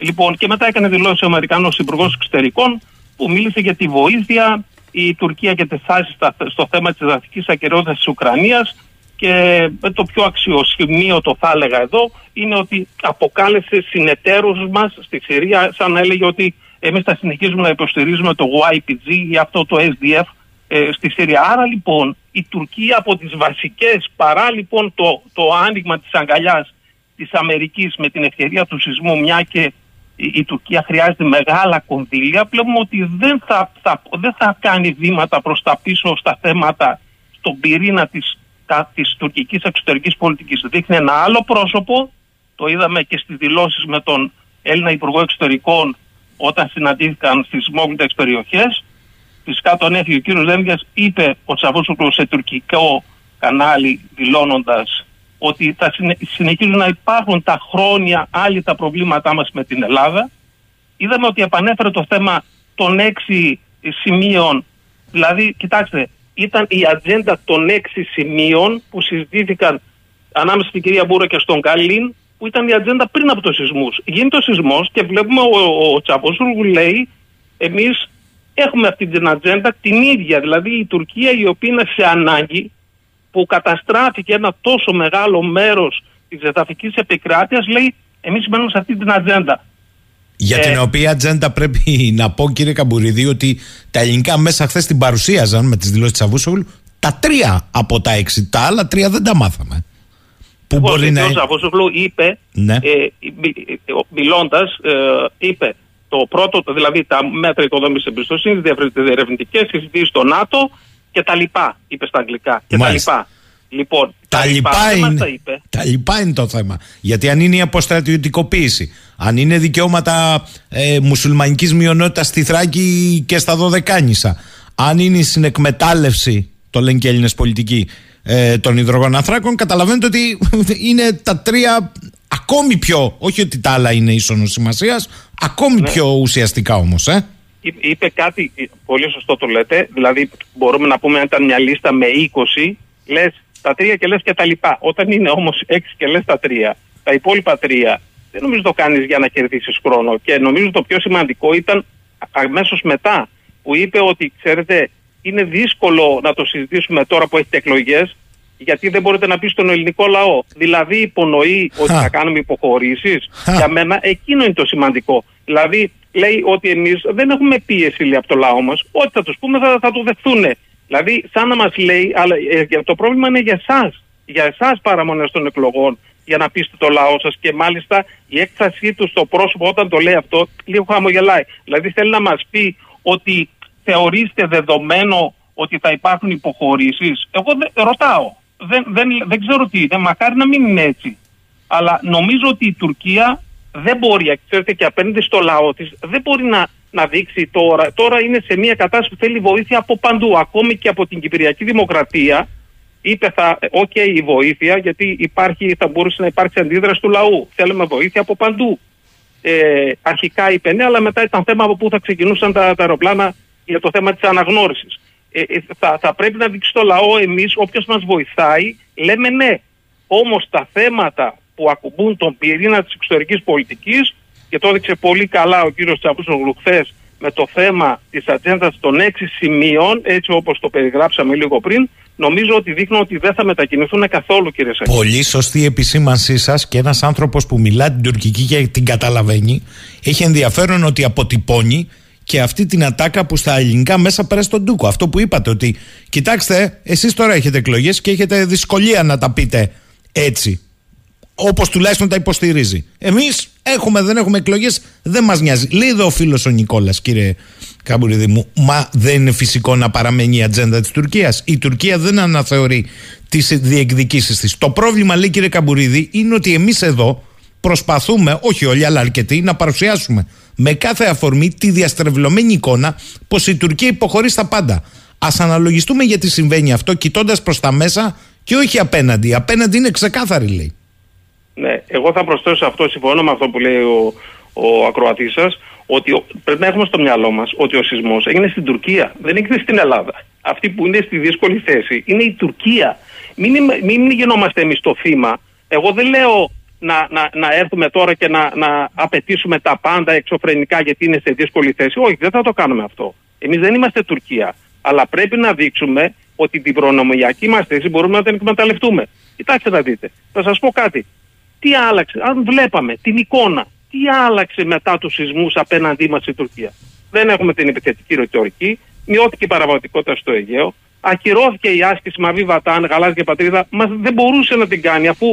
Λοιπόν, και μετά έκανε δηλώσει ο Αμερικανός Υπουργός Εξωτερικών που μίλησε για τη βοήθεια η Τουρκία και τη στάση στο θέμα της δυτικής ακεραιότητας της Ουκρανίας. Και το πιο αξιοσημείωτο, θα έλεγα εδώ, είναι ότι αποκάλεσε συνεταίρους μας στη Συρία, σαν να έλεγε ότι εμείς θα συνεχίζουμε να υποστηρίζουμε το γουάι πι τζι ή αυτό το ες ντι εφ ε, στη Συρία. Άρα λοιπόν η Τουρκία από τις βασικές, παρά λοιπόν το, το άνοιγμα της αγκαλιάς της Αμερικής με την ευκαιρία του σεισμού, μια και η, η Τουρκία χρειάζεται μεγάλα κονδύλια, βλέπουμε ότι δεν θα, θα, δεν θα κάνει βήματα προς τα πίσω στα θέματα, στον πυρήνα της της τουρκικής εξωτερικής πολιτικής. Δείχνει ένα άλλο πρόσωπο, το είδαμε και στις δηλώσεις με τον Έλληνα Υπουργό Εξωτερικών όταν συναντήθηκαν στις σεισμόκλητες περιοχές. Φυσικά τον έφυγε ο κύριος Λέμβιας, είπε ο Τσαβούσογλου σε τουρκικό κανάλι δηλώνοντας ότι θα συνε... συνεχίζουν να υπάρχουν τα χρόνια άλλοι τα προβλήματά μας με την Ελλάδα. Είδαμε ότι επανέφερε το θέμα των έξι σημείων, δηλαδή κοιτάξτε, ήταν η ατζέντα των έξι σημείων που συζητήθηκαν ανάμεσα στην κυρία Μπούρα και στον Καλίν, που ήταν η ατζέντα πριν από το σεισμούς. Γίνεται ο σεισμός και βλέπουμε ο, ο Τσαβούσογλου λέει εμείς έχουμε αυτή την ατζέντα την ίδια, δηλαδή η Τουρκία η οποία είναι σε ανάγκη, που καταστράφηκε ένα τόσο μεγάλο μέρος της εδαφικής επικράτειας, λέει εμείς μένουμε σε αυτή την ατζέντα. Για την ε, οποία ατζέντα πρέπει να πω, κύριε Καμπουρίδη, ότι τα ελληνικά μέσα χθες την παρουσίαζαν με τις δηλώσεις της Τσαβούσογλου τα τρία από τα έξι. Τα άλλα τρία δεν τα μάθαμε. Που μπορεί να... Ο Τσαβούσογλου είπε, ναι. ε, μιλώντας, ε, είπε το πρώτο, δηλαδή τα μέτρα οικοδόμησης εμπιστοσύνης, διερευνητικές συζητήσεις στο ΝΑΤΟ και τα λοιπά, είπε στα αγγλικά. Και μάλιστα. τα λοιπά. Λοιπόν, τα, τα, λοιπά λοιπά είναι, τα, είπε. τα λοιπά είναι το θέμα. Γιατί αν είναι η αποστρατιωτικοποίηση, αν είναι δικαιώματα ε, μουσουλμανικής μειονότητας στη Θράκη και στα Δωδεκάνησα, αν είναι η συνεκμετάλλευση, το λένε και Έλληνες πολιτικοί, ε, των υδρογοναθράκων, καταλαβαίνετε ότι είναι τα τρία ακόμη πιο, όχι ότι τα άλλα είναι ίσονος σημασίας, ακόμη ναι. πιο ουσιαστικά όμως. Ε. Είπε κάτι, πολύ σωστό το λέτε, δηλαδή μπορούμε να πούμε αν ήταν μια λίστα με είκοσι, λες τα τρία και λες και τα λοιπά. Όταν είναι όμως έξι και λες τα τρία, τα υπόλοιπα τρία, δεν νομίζω το κάνεις για να κερδίσεις χρόνο. Και νομίζω το πιο σημαντικό ήταν αμέσως μετά που είπε ότι ξέρετε είναι δύσκολο να το συζητήσουμε τώρα που έχετε εκλογές, γιατί δεν μπορείτε να πεις στον ελληνικό λαό. Δηλαδή υπονοεί ότι θα κάνουμε υποχωρήσεις. Για μένα εκείνο είναι το σημαντικό. Δηλαδή λέει ότι εμείς δεν έχουμε πίεση λέει, από το λαό μας. Ό,τι θα τους πούμε θα, θα το δεχθούνε. Δηλαδή, σαν να μας λέει, αλλά ε, το πρόβλημα είναι για εσάς, για εσάς παραμονές των εκλογών, για να πείσετε το λαό σας και μάλιστα η έκτασή του στο πρόσωπο όταν το λέει αυτό, λίγο χαμογελάει. Δηλαδή, θέλει να μας πει ότι θεωρείστε δεδομένο ότι θα υπάρχουν υποχωρήσεις. Εγώ δε, ρωτάω, δεν, δεν, δεν ξέρω τι είναι, μακάρι να μην είναι έτσι. Αλλά νομίζω ότι η Τουρκία δεν μπορεί, ξέρετε και απέναντι στο λαό της, δεν μπορεί να... να δείξει τώρα. Τώρα είναι σε μια κατάσταση που θέλει βοήθεια από παντού. Ακόμη και από την Κυπριακή Δημοκρατία είπε θα, οκ, okay, η βοήθεια, γιατί υπάρχει, θα μπορούσε να υπάρξει αντίδραση του λαού. Θέλουμε βοήθεια από παντού. Ε, αρχικά είπε ναι, αλλά μετά ήταν θέμα από πού θα ξεκινούσαν τα, τα αεροπλάνα για το θέμα της αναγνώρισης. Ε, θα, θα πρέπει να δείξει το λαό εμείς, όποιος μας βοηθάει, λέμε ναι. Όμως τα θέματα που ακουμπούν τον πυρήνα της εξωτερικής πολιτικής, και το έδειξε πολύ καλά ο κύριος Τσαβούσογλου χθες με το θέμα της ατζέντας των έξι σημείων, έτσι όπως το περιγράψαμε λίγο πριν, νομίζω ότι δείχνουν ότι δεν θα μετακινηθούν καθόλου, κύριε Σαχίνη. Πολύ σωστή επισήμανσή σας και ένας άνθρωπος που μιλά την τουρκική και την καταλαβαίνει, έχει ενδιαφέρον ότι αποτυπώνει και αυτή την ατάκα που στα ελληνικά μέσα πέρασε τον τούκο. Αυτό που είπατε ότι, κοιτάξτε, εσείς τώρα έχετε εκλογές και έχετε δυσκολία να τα πείτε έτσι. Όπως τουλάχιστον τα υποστηρίζει. Εμείς έχουμε, δεν έχουμε εκλογές, δεν μας νοιάζει. Λέει εδώ ο φίλος ο Νικόλας, κύριε Καμπουρίδη μου, μα δεν είναι φυσικό να παραμένει η ατζέντα της Τουρκίας. Η Τουρκία δεν αναθεωρεί τις διεκδικήσεις της. Το πρόβλημα, λέει κύριε Καμπουρίδη, είναι ότι εμείς εδώ προσπαθούμε, όχι όλοι, αλλά αρκετοί, να παρουσιάσουμε με κάθε αφορμή τη διαστρεβλωμένη εικόνα πως η Τουρκία υποχωρεί στα πάντα. Ας αναλογιστούμε γιατί συμβαίνει αυτό, κοιτώντας προς τα μέσα και όχι απέναντι. Απέναντι είναι ξεκάθαρη, λέει. Ναι, εγώ θα προσθέσω αυτό, συμφωνώ με αυτό που λέει ο, ο ακροατής σας, ότι ο, πρέπει να έχουμε στο μυαλό μας ότι ο σεισμός έγινε στην Τουρκία, δεν έγινε στην Ελλάδα. Αυτή που είναι στη δύσκολη θέση είναι η Τουρκία. Μην, μην γινόμαστε εμείς το θύμα. Εγώ δεν λέω να, να, να έρθουμε τώρα και να, να απαιτήσουμε τα πάντα εξωφρενικά γιατί είναι σε δύσκολη θέση. Όχι, δεν θα το κάνουμε αυτό. Εμείς δεν είμαστε Τουρκία. Αλλά πρέπει να δείξουμε ότι την προνομιακή μας θέση μπορούμε να την εκμεταλλευτούμε. Κοιτάξτε να δείτε. Θα σας πω κάτι. Τι άλλαξε, αν βλέπαμε την εικόνα, τι άλλαξε μετά τους σεισμούς απέναντί μας η Τουρκία. Δεν έχουμε την επιθετική ρητορική, μειώθηκε η παραβατικότητα στο Αιγαίο, ακυρώθηκε η άσκηση Μαβί Βατάν, γαλάζια πατρίδα, μας δεν μπορούσε να την κάνει αφού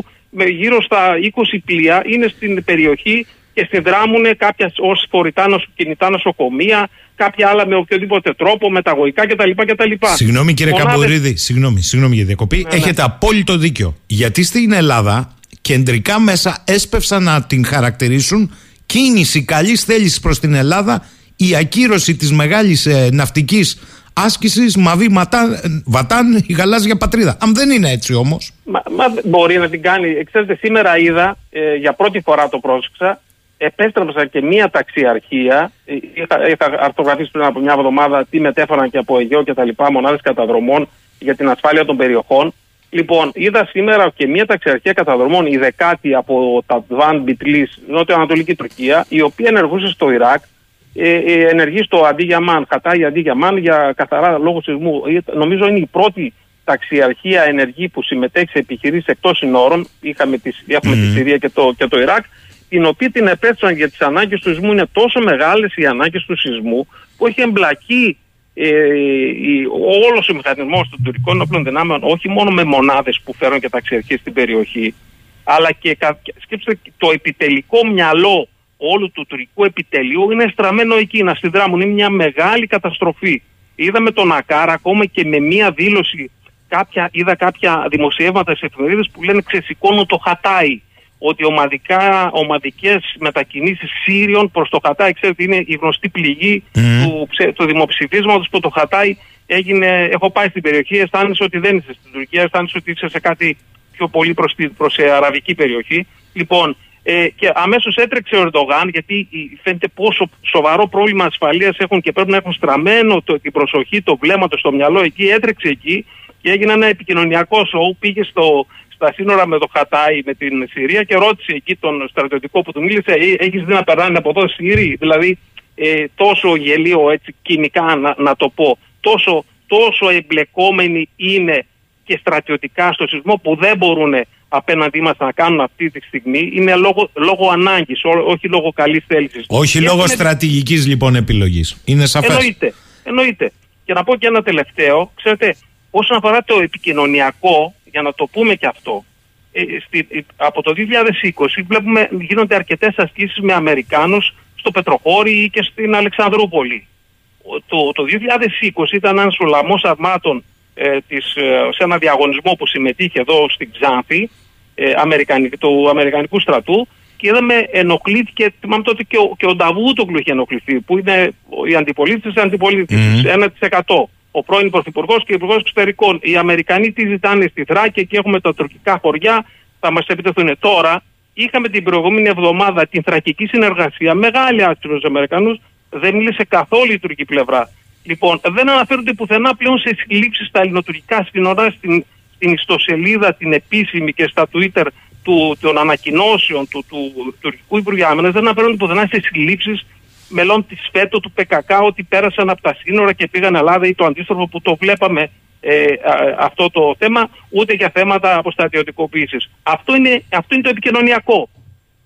γύρω στα είκοσι πλοία είναι στην περιοχή και συνδράμουνε κάποια ως φορητά κινητά νοσοκομεία, κάποια άλλα με οποιοδήποτε τρόπο, μεταγωγικά κτλ. κτλ. Συγγνώμη κύριε Μονάδες... Καμπουρίδη, συγγνώμη, συγγνώμη για διακοπή, ναι, έχετε ναι. απόλυτο δίκιο. Γιατί στην Ελλάδα. Κεντρικά μέσα έσπευσαν να την χαρακτηρίσουν κίνηση καλής θέλησης προς την Ελλάδα η ακύρωση της μεγάλης ε, ναυτικής άσκησης Μαβί Βατάν, η γαλάζια πατρίδα. Αν δεν είναι έτσι όμως. Μα, μα μπορεί να την κάνει. Ξέρετε, σήμερα είδα, ε, για πρώτη φορά το πρόσεξα, επέστρεψα και μία ταξιαρχία. Είχα, είχα αρθογραφήσει πριν από μια εβδομάδα τι μετέφεραν και από Αιγαίο και τα λοιπά, μονάδες καταδρομών για την ασφάλεια των περιοχών. Λοιπόν, είδα σήμερα και μία ταξιαρχία καταδρομών, η δεκάτη από τα Τατβάν Μπιτλής, νότιο-ανατολική Τουρκία, η οποία ενεργούσε στο Ιράκ, ε, ε, ενεργεί στο Αντίγιαμάν, Χατάι Αντίγιαμάν, για καθαρά λόγω σεισμού. Νομίζω είναι η πρώτη ταξιαρχία ενεργή που συμμετέχει σε επιχειρήσεις εκτός συνόρων. Είχαμε τη, έχουμε mm. τη Συρία και το, και το Ιράκ, την οποία την επέστρεψαν για τις ανάγκες του σεισμού. Είναι τόσο μεγάλες οι ανάγκες του σεισμού που έχει εμπλακεί ε, η, όλος ο μηχανισμός των τουρκικών όπλων δυνάμεων, όχι μόνο με μονάδες που φέρουν και ταξιαρχίες στην περιοχή, αλλά και σκέψτε, το επιτελικό μυαλό όλου του τουρκικού επιτελείου είναι στραμμένο εκεί να συνδράμουν. Είναι μια μεγάλη καταστροφή. Είδαμε τον Ακάρα ακόμα και με μια δήλωση. Κάποια, είδα κάποια δημοσιεύματα σε εφημερίδες που λένε ξεσηκώνουν το Χατάι. Ότι ομαδικά, ομαδικές μετακινήσεις Σύριων προς το Χατάι, ξέρετε, είναι η γνωστή πληγή mm. του, του δημοψηφίσματος που το Χατάι έγινε. Έχω πάει στην περιοχή, αισθάνεσαι ότι δεν είσαι στην Τουρκία, αισθάνεσαι ότι είσαι σε κάτι πιο πολύ προς, προς αραβική περιοχή. Λοιπόν, ε, και αμέσως έτρεξε ο Ερντογάν, γιατί φαίνεται πόσο σοβαρό πρόβλημα ασφαλείας έχουν και πρέπει να έχουν στραμμένο το, την προσοχή, το βλέμμα του στο μυαλό εκεί. Έτρεξε εκεί και έγινε ένα επικοινωνιακό σοου, πήγε στο. Στα σύνορα με το Χατάι, με την Συρία, και ρώτησε εκεί τον στρατιωτικό που του μίλησε: έχεις δει να περνάνε από εδώ Σύριοι? Δηλαδή, ε, τόσο γελίο, έτσι κοινικά να, να το πω, τόσο, τόσο εμπλεκόμενοι είναι και στρατιωτικά στο σεισμό που δεν μπορούν απέναντί μας να κάνουν αυτή τη στιγμή. Είναι λόγω, λόγω ανάγκης, ό, όχι λόγω καλής θέλησης. Όχι λόγω είναι... στρατηγικής λοιπόν επιλογής. Είναι σαφές. Εννοείται, εννοείται. Και να πω και ένα τελευταίο, ξέρετε, όσον αφορά το επικοινωνιακό. Για να το πούμε και αυτό, ε, στη, ε, από το δύο χιλιάδες είκοσι βλέπουμε γίνονται αρκετές ασκήσεις με Αμερικάνους στο Πετροχώρι ή και στην Αλεξανδρούπολη. Το, το δύο χιλιάδες είκοσι ήταν ένας σολαμός αρμάτων ε, της, ε, σε ένα διαγωνισμό που συμμετείχε εδώ στην Ξάνθη ε, Αμερικανικ, του Αμερικανικού στρατού, και είδαμε ενοχλήθηκε, θυμάμαι τότε και ο, και ο Νταβούτογλου είχε ενοχληθεί, που είναι η αντιπολίτευση αντιπολίτευση mm. ένα τοις εκατό. Ο πρώην Πρωθυπουργός και Υπουργός Εξωτερικών. Οι Αμερικανοί τι ζητάνε στη Θράκη, εκεί έχουμε τα τουρκικά χωριά, θα μας επιτεθούν. Τώρα, είχαμε την προηγούμενη εβδομάδα την θρακική συνεργασία, μεγάλη άσκηση με τους Αμερικανούς, δεν μίλησε καθόλου η τουρκική πλευρά. Λοιπόν, δεν αναφέρονται πουθενά πλέον σε συλλήψεις στα ελληνοτουρκικά σύνορα, στην, στην ιστοσελίδα την επίσημη και στα Twitter του, των ανακοινώσεων του, του, του τουρκικού Υπουργείου Άμυνας, δεν αναφέρονται πουθενά σε συλλήψεις μελών της ΦΕΤΟ του Π Κ Κ ότι πέρασαν από τα σύνορα και πήγαν Ελλάδα ή το αντίστροφο που το βλέπαμε ε, α, αυτό το θέμα, ούτε για θέματα αποστατιωτικοποίησης. Αυτό είναι, αυτό είναι το επικοινωνιακό.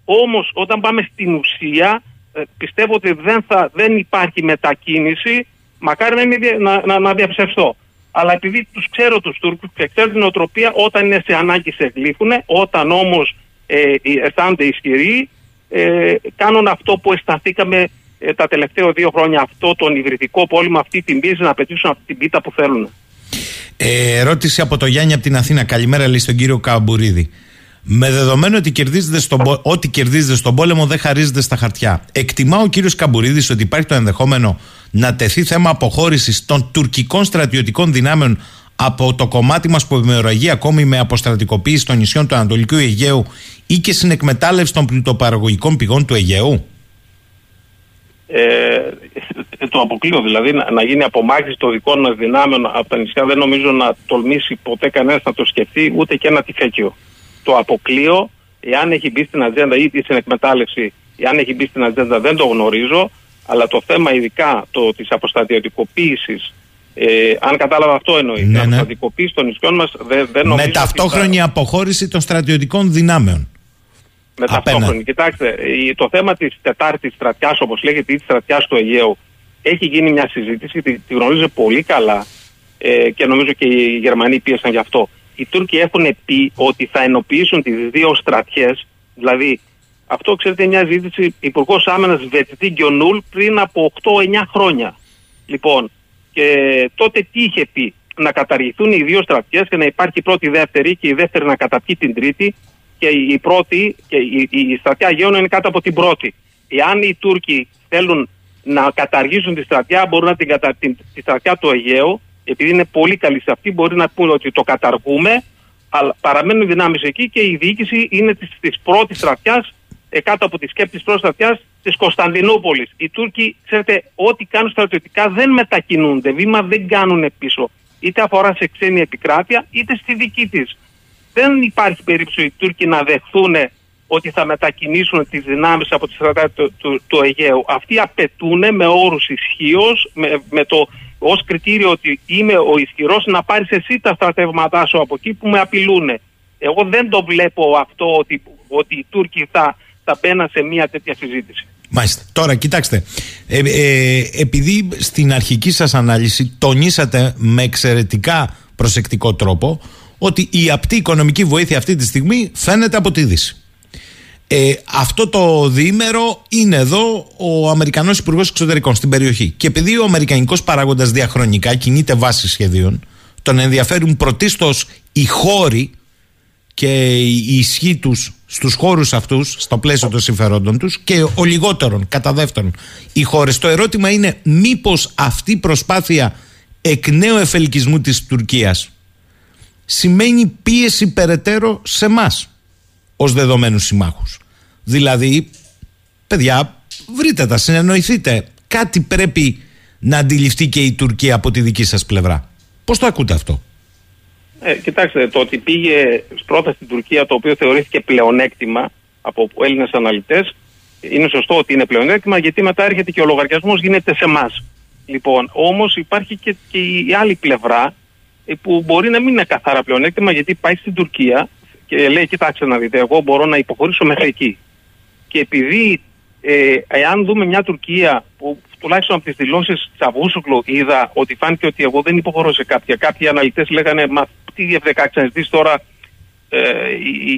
Όμως όταν πάμε στην ουσία ε, πιστεύω ότι δεν, θα, δεν υπάρχει μετακίνηση, μακάρι να, είναι, να, να, να διαψευστώ. Αλλά επειδή τους ξέρω τους Τούρκους και ξέρω την οτροπία, όταν είναι σε ανάγκη σε γλύφουν, όταν όμως ε, αισθάνονται ισχυροί, ε, κάνουν αυτό που αισθανθήκαμε τα τελευταία δύο χρόνια, αυτό τον υβριδικό πόλεμο, αυτή την πίεση, να πετύχουν αυτή την πίτα που θέλουν. Ε, ερώτηση από το Γιάννη από την Αθήνα. Καλημέρα, λέει, στον κύριο Καμπουρίδη. Με δεδομένο ότι κερδίζετε στον πο... ό,τι κερδίζετε στον πόλεμο δεν χαρίζεται στα χαρτιά. Εκτιμά ο κύριος Καμπουρίδης ότι υπάρχει το ενδεχόμενο να τεθεί θέμα αποχώρησης των τουρκικών στρατιωτικών δυνάμεων από το κομμάτι μας που ευημερογεί ακόμη με αποστρατικοποίηση των νησιών του Ανατολικού Αιγαίου ή και συνεκμετάλλευση των πλουτοπαραγωγικών πηγών του Αιγαίου? Ε, το αποκλείω, δηλαδή να, να γίνει απομάκρυνση των δικών μας δυνάμεων από τα νησιά δεν νομίζω να τολμήσει ποτέ κανένας να το σκεφτεί, ούτε και ένα τυφέκιο. Το αποκλείω. Εάν έχει μπει στην ατζέντα ή τη συνεκμετάλλευση, εάν έχει μπει στην ατζέντα δεν το γνωρίζω, αλλά το θέμα ειδικά το, της αποστατιωτικοποίησης, ε, αν κατάλαβα αυτό εννοεί, ναι, ναι. αποστατιωτικοποίηση των νησιών μας δεν, δεν νομίζω. Με ταυτόχρονη θα... αποχώρηση των στρατιωτικών δυνάμεων. Με ταυτόχρονη. Κοιτάξτε, το θέμα της τετάρτης στρατιάς, όπως λέγεται, ή της στρατιάς του Αιγαίου, έχει γίνει μια συζήτηση, τη, τη γνωρίζω πολύ καλά ε, και νομίζω και οι Γερμανοί πίεσαν γι' αυτό. Οι Τούρκοι έχουν πει ότι θα ενοποιήσουν τις δύο στρατιές, δηλαδή αυτό, ξέρετε, μια ζήτηση Υπουργός Άμυνας Βετζή Γκιονούλ πριν από οκτώ εννιά χρόνια. Λοιπόν, και τότε τι είχε πει? Να καταργηθούν οι δύο στρατιές και να υπάρχει η πρώτη δεύτερη και η δεύτερη να καταπιεί την τρίτη. Και η πρώτη, και η, η στρατιά Αιγαίων είναι κάτω από την πρώτη. Εάν οι Τούρκοι θέλουν να καταργήσουν τη στρατιά, μπορούν να την καταργήσουν τη στρατιά του Αιγαίου, επειδή είναι πολύ καλή σε αυτή, μπορεί να πούνε ότι το καταργούμε, αλλά παραμένουν δυνάμεις εκεί και η διοίκηση είναι της, της πρώτης στρατιάς κάτω από τη σκέπη της πρώτης στρατιάς της Κωνσταντινούπολης. Οι Τούρκοι, ξέρετε, ό,τι κάνουν στρατιωτικά δεν μετακινούνται, βήμα δεν κάνουν πίσω. Είτε αφορά σε ξένη επικράτεια, είτε στη δική της. Δεν υπάρχει περίπτωση οι Τούρκοι να δεχθούν ότι θα μετακινήσουν τις δυνάμεις από τη στρατά του, του, του Αιγαίου. Αυτοί απαιτούν με όρους ισχύος, με, με το ως κριτήριο ότι είμαι ο ισχυρός, να πάρεις εσύ τα στρατεύματά σου από εκεί που με απειλούν. Εγώ δεν το βλέπω αυτό ότι, ότι οι Τούρκοι θα, θα μπαίναν σε μια τέτοια συζήτηση. Μάλιστα. Τώρα, κοιτάξτε, ε, ε, επειδή στην αρχική σας ανάλυση τονίσατε με εξαιρετικά προσεκτικό τρόπο ότι η απτή οικονομική βοήθεια αυτή τη στιγμή φαίνεται από τη Δύση. Ε, αυτό το διήμερο είναι εδώ ο Αμερικανός Υπουργός Εξωτερικών στην περιοχή. Και επειδή ο αμερικανικός παράγοντας διαχρονικά κινείται βάσει σχεδίων, τον ενδιαφέρουν πρωτίστως οι χώροι και η ισχύ τους στους χώρους αυτούς, στο πλαίσιο των συμφερόντων τους, και ο λιγότερον, κατά δεύτερον, οι χώρες. Το ερώτημα είναι μήπως αυτή η προσπάθεια εκ νέου εφελκισμού της Τουρκίας σημαίνει πίεση περαιτέρω σε εμάς ως δεδομένους συμμάχους. Δηλαδή, παιδιά, βρείτε τα, συνεννοηθείτε. Κάτι πρέπει να αντιληφθεί και η Τουρκία από τη δική σας πλευρά. Πώς το ακούτε αυτό? Ε, κοιτάξτε, το ότι πήγε πρώτα στην Τουρκία, το οποίο θεωρήθηκε πλεονέκτημα από Έλληνες αναλυτές, είναι σωστό ότι είναι πλεονέκτημα, γιατί μετά έρχεται και ο λογαριασμός γίνεται σε εμάς. Λοιπόν, όμως υπάρχει και, και η άλλη πλευρά που μπορεί να μην είναι καθαρά πλεονέκτημα, γιατί πάει στην Τουρκία και λέει, κοιτάξτε να δείτε, εγώ μπορώ να υποχωρήσω μέχρι εκεί. Και επειδή, ε, εάν δούμε μια Τουρκία που τουλάχιστον από τις δηλώσεις Τσαβούσογλου είδα ότι φάνηκε ότι εγώ δεν υποχωρώ σε κάποια. Κάποιοι αναλυτές λέγανε, μα τι εφ δεκαέξι αναζητήσεις τώρα ε,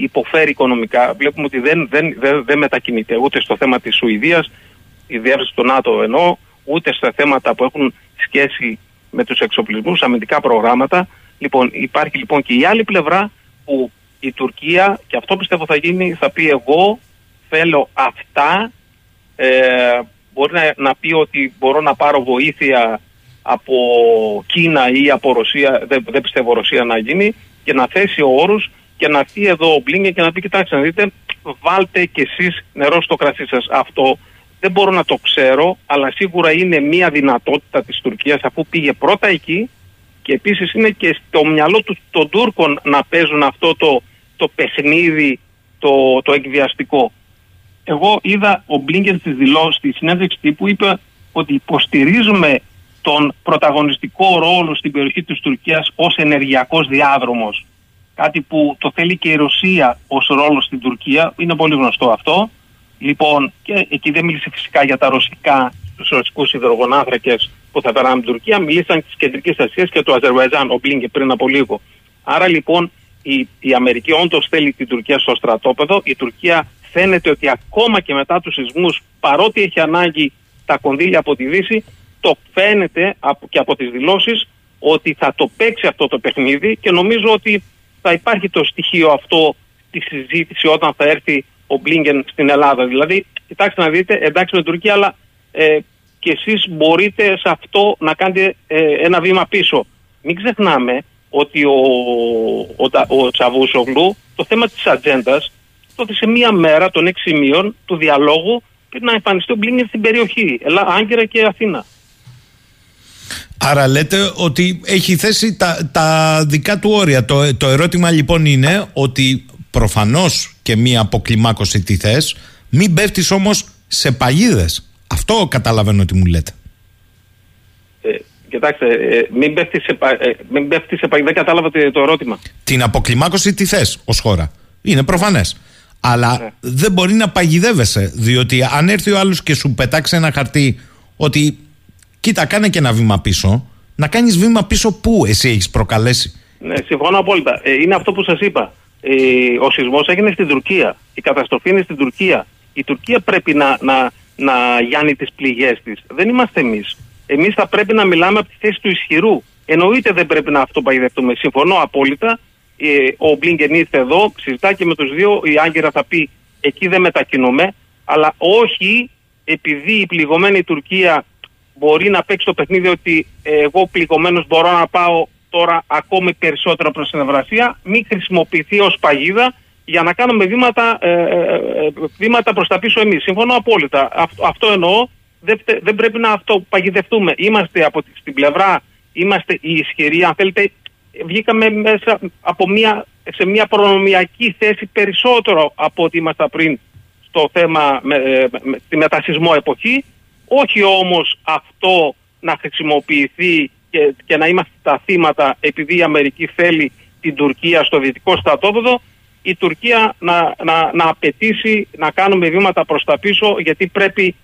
υποφέρει οικονομικά. Βλέπουμε ότι δεν, δεν, δεν, δεν μετακινείται ούτε στο θέμα της Σουηδίας, η διεύρυνση του ΝΑΤΟ εννοώ, ούτε στα θέματα που έχουν σχέση με τους εξοπλισμούς, αμυντικά προγράμματα. Λοιπόν, υπάρχει λοιπόν και η άλλη πλευρά που η Τουρκία, και αυτό πιστεύω θα γίνει, θα πει εγώ θέλω αυτά, ε, μπορεί να, να πει ότι μπορώ να πάρω βοήθεια από Κίνα ή από Ρωσία, δεν, δεν πιστεύω Ρωσία να γίνει, και να θέσει όρους και να έρθει εδώ ο Μπλίνκεν και να πει, κοιτάξτε να δείτε, βάλτε κι εσείς νερό στο κρασί σας. Αυτό δεν μπορώ να το ξέρω, αλλά σίγουρα είναι μια δυνατότητα της Τουρκίας, αφού πήγε πρώτα εκεί, και επίσης είναι και στο μυαλό του, των Τούρκων να παίζουν αυτό το, το παιχνίδι το, το εκβιαστικό. Εγώ είδα ο Μπλίνκεν στις δηλώσεις, στη συνέντευξη που είπε ότι υποστηρίζουμε τον πρωταγωνιστικό ρόλο στην περιοχή της Τουρκίας ως ενεργειακός διάδρομος. Κάτι που το θέλει και η Ρωσία ως ρόλο στην Τουρκία, είναι πολύ γνωστό αυτό. Λοιπόν, και εκεί δεν μίλησε φυσικά για τα ρωσικά, τους ρωσικούς υδρογονάνθρακες που θα περάσουν την Τουρκία, μιλήσαν της Κεντρικής Ασίας και του Αζερβαϊτζάν, ο Μπλίνκεν πριν από λίγο. Άρα λοιπόν η, η Αμερική όντως θέλει την Τουρκία στο στρατόπεδο. Η Τουρκία φαίνεται ότι ακόμα και μετά τους σεισμούς, παρότι έχει ανάγκη τα κονδύλια από τη Δύση, το φαίνεται και από τις δηλώσεις ότι θα το παίξει αυτό το παιχνίδι, και νομίζω ότι θα υπάρχει το στοιχείο αυτό τη συζήτηση όταν θα έρθει ο Μπλίνκεν στην Ελλάδα. Δηλαδή, κοιτάξτε να δείτε, εντάξει με την Τουρκία, αλλά ε, και εσείς μπορείτε σε αυτό να κάνετε ε, ένα βήμα πίσω. Μην ξεχνάμε ότι ο, ο, ο, ο Τσαβούσογλου το θέμα της ατζέντας, τότε σε μία μέρα των έξι σημείων του διαλόγου πρέπει να εμφανιστεί ο Μπλίνκεν στην περιοχή, Ελλά, Άγκυρα και Αθήνα. Άρα λέτε ότι έχει θέσει τα, τα δικά του όρια. Το, το ερώτημα λοιπόν είναι ότι προφανώς και μία αποκλιμάκωση τι θες, μην πέφτεις όμως σε παγίδες. Αυτό καταλαβαίνω ότι μου λέτε. Ε, κοιτάξτε, ε, μην πέφτεις σε, ε, σε παγίδες. Δεν κατάλαβα το ερώτημα. Την αποκλιμάκωση τι θες ως χώρα. Είναι προφανές. Αλλά ναι, δεν μπορεί να παγιδεύεσαι. Διότι αν έρθει ο άλλος και σου πετάξει ένα χαρτί ότι κοίτα, κάνε και ένα βήμα πίσω, να κάνεις βήμα πίσω που εσύ έχεις προκαλέσει. Ναι, συμφωνώ απόλυτα. Ε, είναι αυτό που σας είπα. Ε, ο σεισμός έγινε στην Τουρκία. Η καταστροφή είναι στην Τουρκία. Η Τουρκία πρέπει να, να, να γιάνει τις πληγές της. Δεν είμαστε εμείς. Εμείς θα πρέπει να μιλάμε από τη θέση του ισχυρού. Εννοείται δεν πρέπει να αυτοπαγιδευτούμε. Συμφωνώ απόλυτα. Ε, ο Μπλίνκεν ήρθε εδώ, συζητά και με τους δύο. Η Άγκυρα θα πει εκεί δεν μετακινούμε. Αλλά όχι επειδή η πληγωμένη Τουρκία μπορεί να παίξει το παιχνίδι ότι εγώ πληγωμένος μπορώ να πάω τώρα ακόμη περισσότερο προς την Ευρασία, μην χρησιμοποιηθεί ως παγίδα για να κάνουμε βήματα, ε, ε, βήματα προς τα πίσω εμείς. Συμφωνώ απόλυτα. Αυτό, αυτό εννοώ. Δεν, δεν πρέπει να αυτοπαγιδευτούμε. Είμαστε από την πλευρά, είμαστε η ισχυρή. Αν θέλετε, βγήκαμε μέσα από μια, σε μια προνομιακή θέση περισσότερο από ό,τι ήμασταν πριν στο θέμα με, με, με, τη μετασυσμό εποχή. Όχι όμως αυτό να χρησιμοποιηθεί και, και να είμαστε τα θύματα επειδή η Αμερική θέλει την Τουρκία στο δυτικό στρατόπεδο, η Τουρκία να, να, να απαιτήσει να κάνουμε βήματα προς τα πίσω, γιατί πρέπει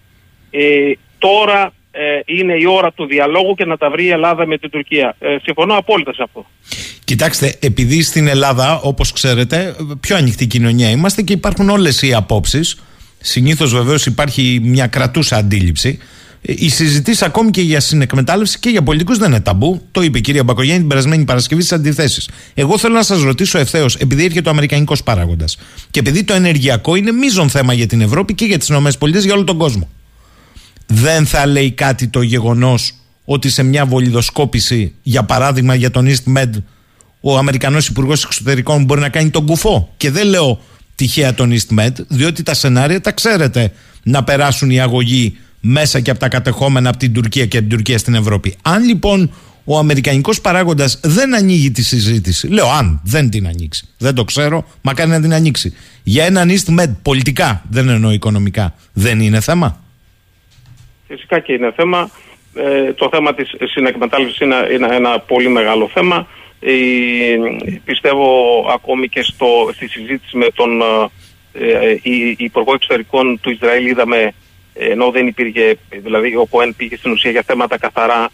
ε, τώρα ε, είναι η ώρα του διαλόγου και να τα βρει η Ελλάδα με την Τουρκία. Ε, συμφωνώ απόλυτα σε αυτό. Κοιτάξτε, επειδή στην Ελλάδα, όπως ξέρετε, πιο ανοιχτή κοινωνία είμαστε και υπάρχουν όλες οι απόψεις. Συνήθως βεβαίως υπάρχει μια κρατούσα αντίληψη. Οι συζητήσεις ακόμη και για συνεκμετάλλευση και για πολιτικούς δεν είναι ταμπού. Το είπε η κυρία Μπακογιάννη την περασμένη Παρασκευή στις αντιθέσεις. Εγώ θέλω να σας ρωτήσω ευθέως, επειδή έρχεται ο αμερικανικός παράγοντας και επειδή το ενεργειακό είναι μείζον θέμα για την Ευρώπη και για τις ΗΠΑ, για όλο τον κόσμο. Δεν θα λέει κάτι το γεγονός ότι σε μια βολιδοσκόπηση, για παράδειγμα για τον East Med, ο Αμερικανός Υπουργός Εξωτερικών μπορεί να κάνει τον κουφό? Και δεν λέω τυχαία τον East Med, διότι τα σενάρια τα ξέρετε, να περάσουν οι αγωγοί μέσα και από τα κατεχόμενα από την Τουρκία και από την Τουρκία στην Ευρώπη. Αν λοιπόν ο αμερικανικός παράγοντας δεν ανοίγει τη συζήτηση, λέω αν δεν την ανοίξει, δεν το ξέρω, μακάρι να την ανοίξει, για έναν East Med πολιτικά, δεν εννοώ οικονομικά, δεν είναι θέμα? Φυσικά και είναι θέμα. Ε, το θέμα της συνεκμετάλλευσης είναι, είναι ένα πολύ μεγάλο θέμα. Ε, πιστεύω ακόμη και στο, στη συζήτηση με τον ε, ε, Υπουργό Εξωτερικών του Ισραήλ, είδαμε, ενώ δεν υπήρχε, δηλαδή ο ΚΟΕΝ πήγε στην ουσία για θέματα καθαρά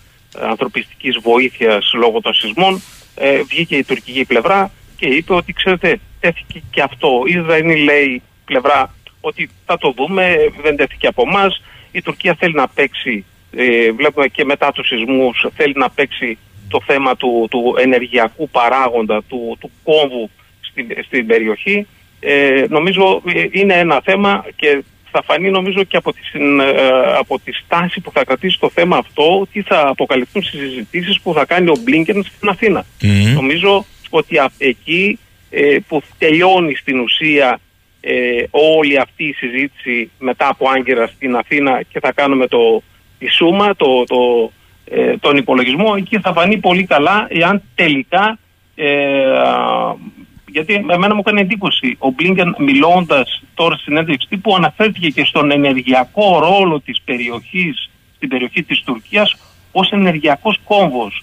ανθρωπιστικής βοήθειας λόγω των σεισμών, ε, βγήκε η τουρκική πλευρά και είπε ότι ξέρετε, τέθηκε και αυτό. Η Ισραηλή λέει πλευρά ότι θα το δούμε, δεν τέθηκε από εμάς. Η Τουρκία θέλει να παίξει, ε, βλέπουμε και μετά τους σεισμούς, θέλει να παίξει το θέμα του, του ενεργειακού παράγοντα, του, του κόμβου στην, στην περιοχή. Ε, νομίζω είναι ένα θέμα και θα φανεί νομίζω και από τη, από τη στάση που θα κρατήσει το θέμα αυτό, ότι θα αποκαλυφθούν συζητήσεις που θα κάνει ο Μπλίνκεν στην Αθήνα. Mm-hmm. Νομίζω ότι εκεί ε, που τελειώνει στην ουσία ε, όλη αυτή η συζήτηση μετά από Άγκυρα στην Αθήνα και θα κάνουμε το, τη σούμα, το, το, ε, τον υπολογισμό, εκεί θα φανεί πολύ καλά εάν τελικά... Ε, γιατί εμένα μου έκανε εντύπωση ο Μπλίνκεν μιλώντας τώρα στην συνέντευξη τύπου, αναφέρθηκε και στον ενεργειακό ρόλο της περιοχής, στην περιοχή της Τουρκίας, ως ενεργειακός κόμβος.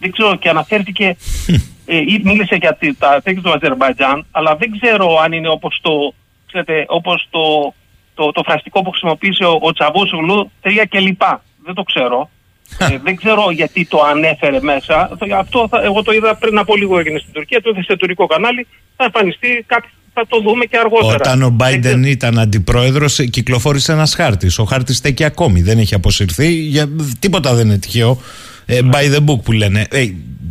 Δεν ξέρω, και αναφέρθηκε ε, ή μίλησε για τα θέματα του Αζερμπαϊτζάν, αλλά δεν ξέρω αν είναι όπως το, ξέρετε, όπως το, το, το φραστικό που χρησιμοποίησε ο, ο Τσαβούσογλου, τρία κλπ. Δεν το ξέρω. Ε, δεν ξέρω γιατί το ανέφερε μέσα. Αυτό θα, εγώ το είδα πριν από λίγο, έγινε στην Τουρκία, το είδα σε τουρκικό κανάλι. Θα εμφανιστεί, κάτι, θα το δούμε και αργότερα. Όταν ο Μπάιντεν ήταν αντιπρόεδρος, κυκλοφόρησε ένας χάρτης. Ο χάρτης στέκει ακόμη, δεν έχει αποσυρθεί. Για, τίποτα δεν είναι τυχαίο. Ε, by the book που λένε. Ε,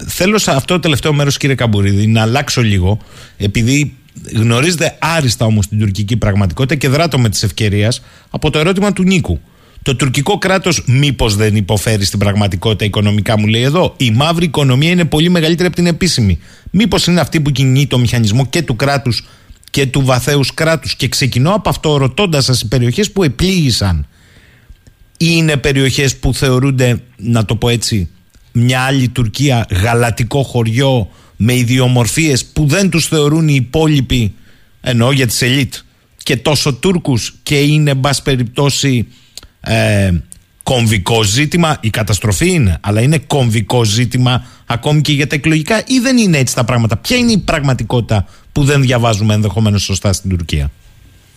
θέλω σε αυτό το τελευταίο μέρος, κύριε Καμπουρίδη, να αλλάξω λίγο, επειδή γνωρίζετε άριστα όμως την τουρκική πραγματικότητα και δράτω με τη ευκαιρία από το ερώτημα του Νίκου. Το τουρκικό κράτος μήπως δεν υποφέρει στην πραγματικότητα οικονομικά, μου λέει εδώ. Η μαύρη οικονομία είναι πολύ μεγαλύτερη από την επίσημη. Μήπως είναι αυτή που κινεί το μηχανισμό και του κράτους και του βαθέους κράτους? Και ξεκινώ από αυτό ρωτώντας σας, οι περιοχές που επλήγησαν είναι περιοχές που θεωρούνται, να το πω έτσι, μια άλλη Τουρκία, γαλατικό χωριό με ιδιομορφίες που δεν τους θεωρούν οι υπόλοιποι, εννοώ για τις ελίτ, και τόσο Τούρκους, και είναι, εν πάση περιπτώσει, Ε, κομβικό ζήτημα? Η καταστροφή είναι, αλλά είναι κομβικό ζήτημα ακόμη και για τα εκλογικά, ή δεν είναι έτσι τα πράγματα? Ποια είναι η πραγματικότητα που δεν διαβάζουμε ενδεχομένως σωστά στην Τουρκία?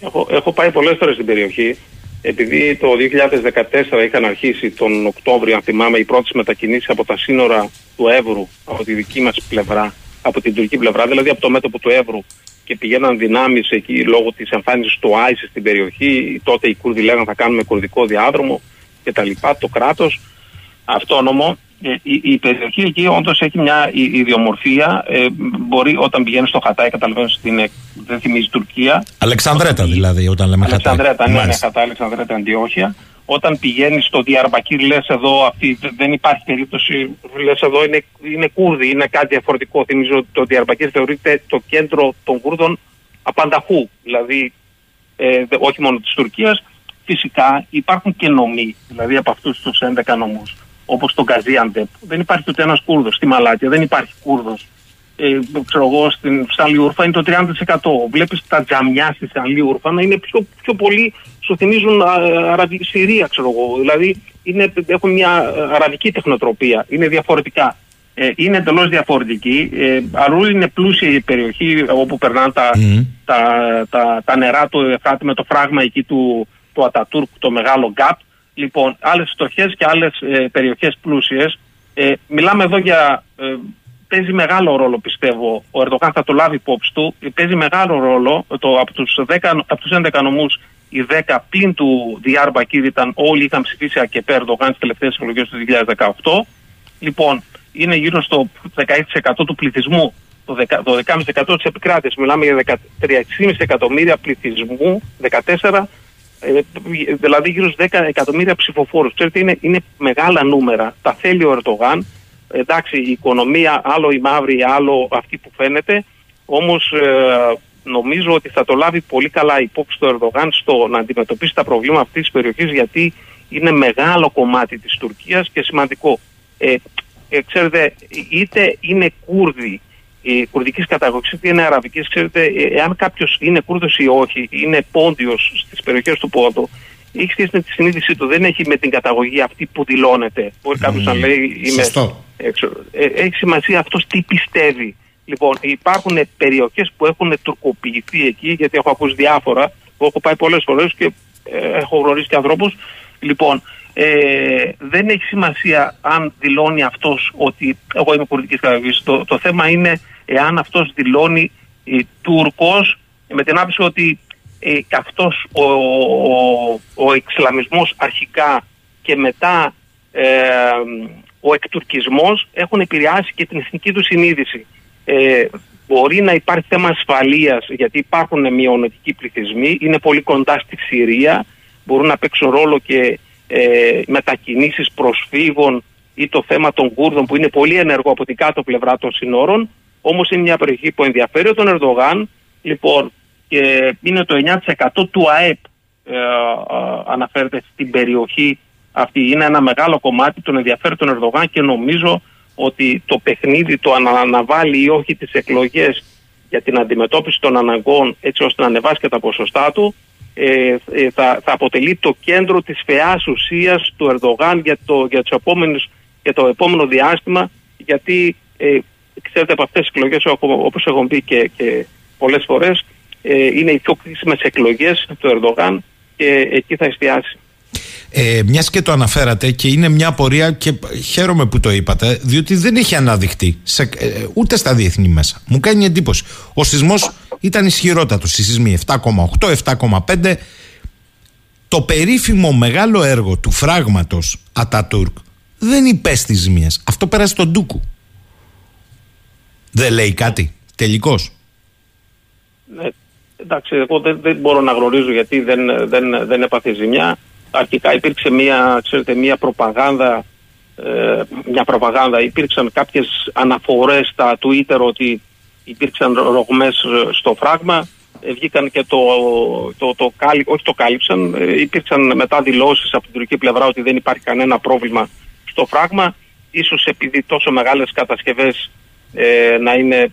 Έχω, έχω πάει πολλές φορές στην περιοχή, επειδή το δύο χιλιάδες δεκατέσσερα είχαν αρχίσει τον Οκτώβριο, αν θυμάμαι, οι πρώτες μετακινήσεις από τα σύνορα του Εύρου, από τη δική μας πλευρά, από την τουρκική πλευρά, δηλαδή από το μέτωπο του Εύρου, και πηγαίναν δυνάμεις εκεί λόγω της εμφάνισης του Άισις στην περιοχή. Τότε οι Κούρδοι λέγανε θα κάνουμε κουρδικό διάδρομο και τα λοιπά, το κράτος αυτόνομο. Ε, η, η περιοχή εκεί όντως έχει μια ιδιομορφία. Ε, μπορεί, όταν πηγαίνει στο Χατάι, καταλαβαίνεις ότι είναι, δεν θυμίζει Τουρκία. Αλεξανδρέτα δηλαδή, όταν λέμε Χατάι. Αλεξανδρέτα, ναι, ναι, Χατάι, Αλεξανδρέτα, Αντιόχεια. Όταν πηγαίνει στο Διαρμπακύρ, λες εδώ, αυτή, δεν υπάρχει περίπτωση, λες εδώ είναι, είναι Κούρδοι, είναι κάτι διαφορετικό. Θυμίζω ότι το Διαρμπακύρ θεωρείται το κέντρο των Κούρδων απανταχού, δηλαδή ε, όχι μόνο της Τουρκίας. Φυσικά υπάρχουν και νομοί, δηλαδή από αυτούς τους έντεκα νομούς, όπως τον Καζίαντεπ. Δεν υπάρχει ούτε ένας Κούρδος. Στη Μαλάκια δεν υπάρχει Κούρδος. Ε, ξέρω εγώ, στην Σαλιούρφα είναι το τριάντα τοις εκατό. Βλέπεις τα τζαμιά στη Σαλιούρφα να είναι πιο, πιο πολύ, σου θυμίζουν Αραβική Συρία, ξέρω εγώ. Δηλαδή είναι, έχουν μια αραβική τεχνοτροπία. Είναι διαφορετικά. Ε, είναι εντελώς διαφορετική. Ε, αλλού είναι πλούσια η περιοχή όπου περνάνε τα, mm. τα, τα, τα, τα νερά του Εφράτη με το φράγμα εκεί του, του Ατατούρκ, το μεγάλο Γκάπ. Λοιπόν, άλλες φτωχές και άλλες ε, περιοχές πλούσιες. Ε, μιλάμε εδώ για... Ε, παίζει μεγάλο ρόλο, πιστεύω, ο Ερντογάν θα το λάβει υπόψη του, παίζει μεγάλο ρόλο, το, από, τους δέκα, από τους έντεκα νομούς, οι δέκα πλην του Διάρμπακυρ ήταν όλοι είχαν ψηφίσει ΑΚΕΠΕ Ερντογάν στις τελευταίες εκλογές του δύο χιλιάδες δεκαοκτώ. Λοιπόν, είναι γύρω στο δεκαέξι τοις εκατό του πληθυσμού, το δώδεκα κόμμα πέντε τοις εκατό της επικράτειας, μιλάμε για δεκατρία κόμμα πέντε εκατομμύρια πληθυσμού, δεκατέσσερα, δηλαδή γύρω στους δέκα εκατομμύρια ψηφοφόρους. Ξέρετε, είναι, είναι μεγάλα νούμερα, τα θέλει ο Ερντογάν. Εντάξει, η οικονομία, άλλο η μαύρη, άλλο αυτή που φαίνεται, όμως ε, νομίζω ότι θα το λάβει πολύ καλά υπόψη το Ερντογάν στο να αντιμετωπίσει τα προβλήματα αυτής της περιοχής, γιατί είναι μεγάλο κομμάτι της Τουρκίας και σημαντικό. Ε, ε, ξέρετε, είτε είναι Κούρδοι, ε, κουρδικής καταγωγής, είτε είναι αραβικής, ξέρετε, ε, εάν κάποιος είναι Κούρδος ή όχι, είναι πόντιος στις περιοχές του Πόντου, έχει σχέση με τη συνείδησή του, δεν έχει με την καταγωγή αυτή που δηλώνεται. Μπορεί κάποιος mm. να λέει είμαι έξω. Έχει σημασία αυτός τι πιστεύει. Λοιπόν, υπάρχουν περιοχές που έχουν τουρκοποιηθεί εκεί, γιατί έχω ακούσει διάφορα, που έχω πάει πολλές φορές και ε, έχω γνωρίσει και ανθρώπους. Λοιπόν, ε, δεν έχει σημασία αν δηλώνει αυτός ότι εγώ είμαι πολιτικής καταγωγής. Το, το θέμα είναι εάν αυτός δηλώνει ε, Τούρκος, με την άποψη ότι Ε, αυτός ο, ο, ο εξλαμισμός αρχικά και μετά ε, ο εκτουρκισμός έχουν επηρεάσει και την εθνική του συνείδηση. Ε, μπορεί να υπάρχει θέμα ασφαλείας, γιατί υπάρχουν μειονοτικοί πληθυσμοί, είναι πολύ κοντά στη Συρία, μπορούν να παίξουν ρόλο και ε, μετακινήσεις προσφύγων ή το θέμα των Κούρδων που είναι πολύ ενεργό από την κάτω πλευρά των συνόρων, όμως είναι μια περιοχή που ενδιαφέρει τον Ερντογάν. Λοιπόν, και είναι το εννιά τοις εκατό του ΑΕΠ ε, ε, αναφέρεται στην περιοχή αυτή. Είναι ένα μεγάλο κομμάτι, τον ενδιαφέρει τον Ερντογάν και νομίζω ότι το παιχνίδι, το να αναβάλει ή όχι τις εκλογές για την αντιμετώπιση των αναγκών έτσι ώστε να ανεβάσει και τα ποσοστά του ε, ε, θα, θα αποτελεί το κέντρο της φαιάς ουσίας του Ερντογάν για το, για τους επόμενους, για το επόμενο διάστημα, γιατί ε, ξέρετε από αυτές τις εκλογές, όπως έχω πει και, και πολλές φορές, είναι οι πιο κρίσιμες εκλογές του Ερντογάν και εκεί θα εστιάσει. Ε, μιας και το αναφέρατε, και είναι μια απορία και χαίρομαι που το είπατε, διότι δεν έχει αναδειχτεί σε, ε, ούτε στα διεθνή μέσα. Μου κάνει εντύπωση. Ο σεισμός ήταν ισχυρότατος, οι σεισμοί επτά κόμμα οκτώ, επτά κόμμα πέντε. Το περίφημο μεγάλο έργο του φράγματος Ατατούρκ δεν υπέστη ζημίες. Αυτό πέρασε τον ντούκου. Δεν λέει κάτι τελικώς? Ναι, εντάξει, εγώ δεν, δεν μπορώ να γνωρίζω γιατί δεν, δεν, δεν έπαθε ζημιά. Αρχικά υπήρξε μια, ξέρετε, μια προπαγάνδα, ε, μια προπαγάνδα. Υπήρξαν κάποιες αναφορές στα Twitter ότι υπήρξαν ρογμές στο φράγμα. Ε, βγήκαν και το, το, το, το όχι το κάλυψαν. Ε, υπήρξαν μετά δηλώσεις από την τουρκική πλευρά ότι δεν υπάρχει κανένα πρόβλημα στο φράγμα. Ίσως επειδή τόσο μεγάλες κατασκευές ε, να είναι...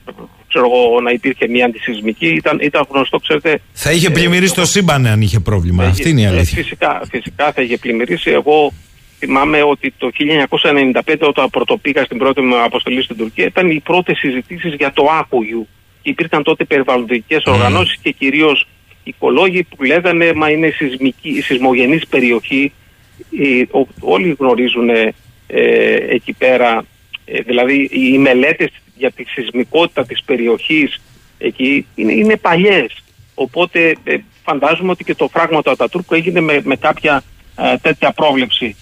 Εγώ, να υπήρχε μια αντισυσμική, ήταν, ήταν γνωστό, ξέρετε. Θα είχε πλημμυρίσει ε, το σύμπαν αν είχε πρόβλημα. Είχε, αυτή είναι η αλήθεια. Φυσικά, φυσικά θα είχε πλημμυρίσει. Εγώ θυμάμαι ότι το χίλια εννιακόσια ενενήντα πέντε, όταν πρωτοπήγα στην πρώτη μου αποστολή στην Τουρκία, ήταν οι πρώτες συζητήσεις για το άκουγιου. Υπήρχαν τότε περιβαλλοντικές mm. οργανώσεις και κυρίως οικολόγοι που λέγανε μα είναι σεισμική, σεισμογενής περιοχή. Ε, ό, όλοι γνωρίζουν ε, εκεί πέρα. Ε, δηλαδή οι μελέτες για τη σεισμικότητα της περιοχής εκεί είναι, είναι παλιές. Οπότε ε, φαντάζομαι ότι και το φράγμα του Ατατούρκου έγινε με, με κάποια ε, τέτοια πρόβλεψη.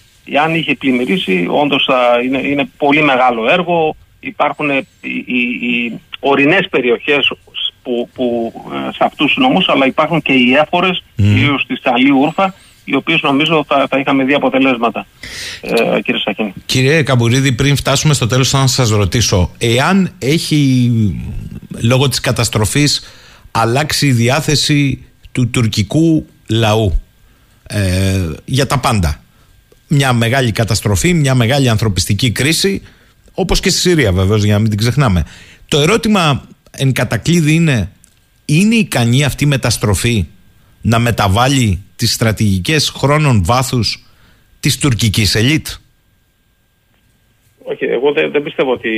Αν είχε πλημμυρίσει, όντως ε, είναι, είναι πολύ μεγάλο έργο. Υπάρχουν ε, οι, οι ορεινές περιοχές που, που ε, σε αυτούς τους νομούς, αλλά υπάρχουν και οι έφορες, κυρίως mm. στη Σαλιούρφα, οι οποίες νομίζω θα, θα είχαμε δει αποτελέσματα, ε, κύριε Σαχίνη. Κύριε Καμπουρίδη, πριν φτάσουμε στο τέλος, θα σας ρωτήσω εάν έχει λόγω της καταστροφής αλλάξει η διάθεση του τουρκικού λαού ε, για τα πάντα. Μια μεγάλη καταστροφή, μια μεγάλη ανθρωπιστική κρίση, όπως και στη Συρία βεβαίως, για να μην την ξεχνάμε. Το ερώτημα εν κατακλείδη είναι, είναι ικανή αυτή η μεταστροφή να μεταβάλει τις στρατηγικές χρόνων βάθους της τουρκικής ελίτ? Όχι, εγώ δεν, δεν πιστεύω ότι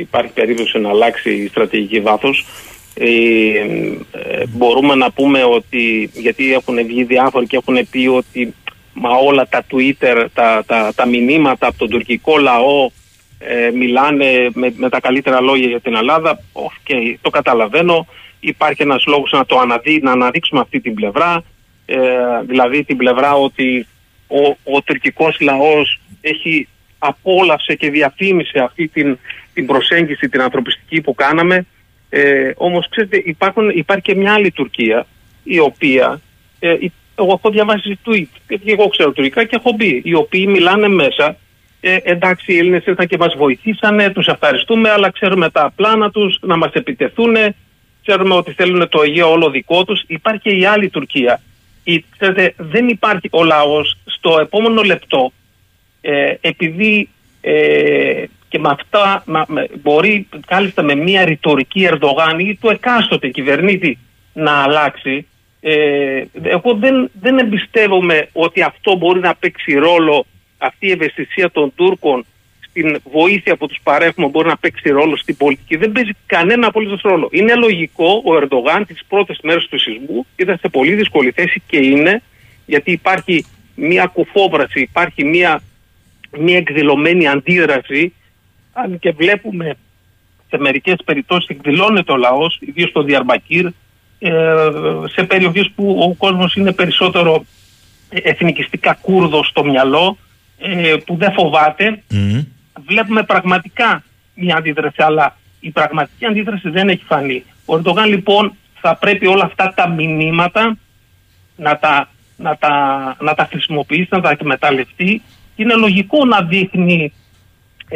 υπάρχει περίπτωση να αλλάξει η στρατηγική βάθους. Ε, ε, μπορούμε να πούμε ότι, γιατί έχουν βγει διάφοροι και έχουν πει ότι μα όλα τα Twitter, τα, τα, τα μηνύματα από τον τουρκικό λαό ε, μιλάνε με, με τα καλύτερα λόγια για την Ελλάδα. Okay, το καταλαβαίνω. Υπάρχει ένας λόγος να, το αναδεί, να αναδείξουμε αυτή την πλευρά, ε, δηλαδή την πλευρά ότι ο, ο τουρκικός λαός έχει απόλαυσε και διαφήμισε αυτή την, την προσέγγιση, την ανθρωπιστική που κάναμε. Ε, όμως ξέρετε υπάρχουν, υπάρχει και μια άλλη Τουρκία η οποία, ε, εγώ έχω διαβάσει tweet, εγώ ξέρω τουρκικά και έχω μπει, οι οποίοι μιλάνε μέσα, ε, εντάξει οι Έλληνες ήρθαν και μας βοηθήσανε, τους ευχαριστούμε, αλλά ξέρουμε τα πλάνα τους να μας επιτεθούν, ξέρουμε ότι θέλουν το Αιγαίο όλο δικό τους. Υπάρχει και η άλλη Τουρκία. Η, ξέρετε, δεν υπάρχει ο λαός στο επόμενο λεπτό, ε, επειδή ε, και με αυτά μα, με, μπορεί κάλλιστα με μια ρητορική Ερντογάν ή του εκάστοτε κυβερνήτη να αλλάξει. Ε, εγώ δεν, δεν εμπιστεύομαι ότι αυτό μπορεί να παίξει ρόλο, αυτή η ευαισθησία των Τούρκων στην βοήθεια που τους παρέχουμε μπορεί να παίξει ρόλο στην πολιτική. Δεν παίζει κανένα απολύτως ρόλο. Είναι λογικό ο Ερντογάν τις πρώτες μέρες του σεισμού ήταν σε πολύ δύσκολη θέση, και είναι, γιατί υπάρχει μια κουφόβραση, υπάρχει μια, μια εκδηλωμένη αντίδραση, αν και βλέπουμε σε μερικές περιπτώσεις εκδηλώνεται ο λαός, ιδίως στο Διαρμπακύρ, σε περιοχές που ο κόσμος είναι περισσότερο εθνικιστικά Κούρδος στο μυαλό, που δεν φοβάται. Mm. Βλέπουμε πραγματικά μια αντίδραση, αλλά η πραγματική αντίδραση δεν έχει φανεί. Ο Ερντογάν λοιπόν θα πρέπει όλα αυτά τα μηνύματα να τα, να τα, να τα χρησιμοποιήσει, να τα εκμεταλλευτεί. Είναι λογικό να δείχνει,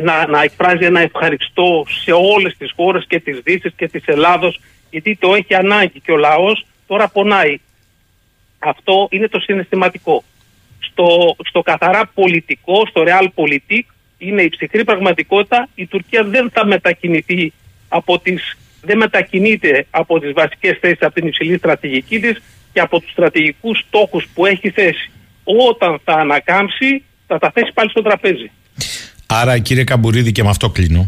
να, να εκφράζει ένα ευχαριστώ σε όλες τις χώρες και της Δύσης και της Ελλάδος, γιατί το έχει ανάγκη και ο λαός τώρα πονάει. Αυτό είναι το συναισθηματικό. Στο, στο καθαρά πολιτικό, στο realpolitik, είναι η ψυχρή πραγματικότητα. Η Τουρκία δεν θα μετακινηθεί από τις, δεν μετακινείται από τις βασικές θέσεις, από την υψηλή στρατηγική της και από τους στρατηγικούς στόχους που έχει θέσει. Όταν θα ανακάμψει, θα τα θέσει πάλι στο τραπέζι. Άρα, κύριε Καμπουρίδη, και με αυτό κλείνω,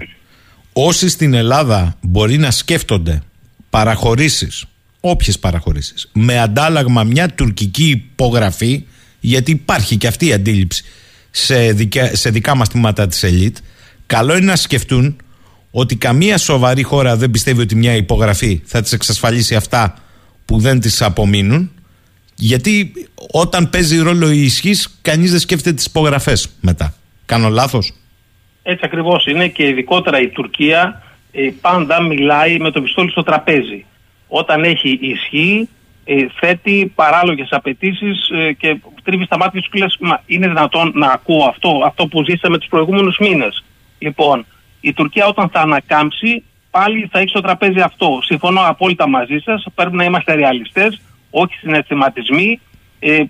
όσοι στην Ελλάδα μπορεί να σκέφτονται παραχωρήσεις, όποιες παραχωρήσεις, με αντάλλαγμα μια τουρκική υπογραφή, γιατί υπάρχει και αυτή η αντίληψη σε δικά, σε δικά μας τμήματα της ελίτ, καλό είναι να σκεφτούν ότι καμία σοβαρή χώρα δεν πιστεύει ότι μια υπογραφή θα της εξασφαλίσει αυτά που δεν της απομείνουν, γιατί όταν παίζει ρόλο η ισχύς, κανείς δεν σκέφτεται τις υπογραφές μετά. Κάνω λάθος? Έτσι ακριβώς είναι, και ειδικότερα η Τουρκία πάντα μιλάει με το πιστόλι στο τραπέζι. Όταν έχει ισχύ, θέτει παράλογες απαιτήσεις και τρίβει στα μάτια τους και λες, μα είναι δυνατόν να ακούω αυτό, αυτό που ζήσαμε τους προηγούμενους μήνες? Λοιπόν, η Τουρκία όταν θα ανακάμψει πάλι θα έχει στο τραπέζι αυτό. Συμφωνώ απόλυτα μαζί σας, πρέπει να είμαστε ρεαλιστές, όχι συναισθηματισμοί. Ε, ε,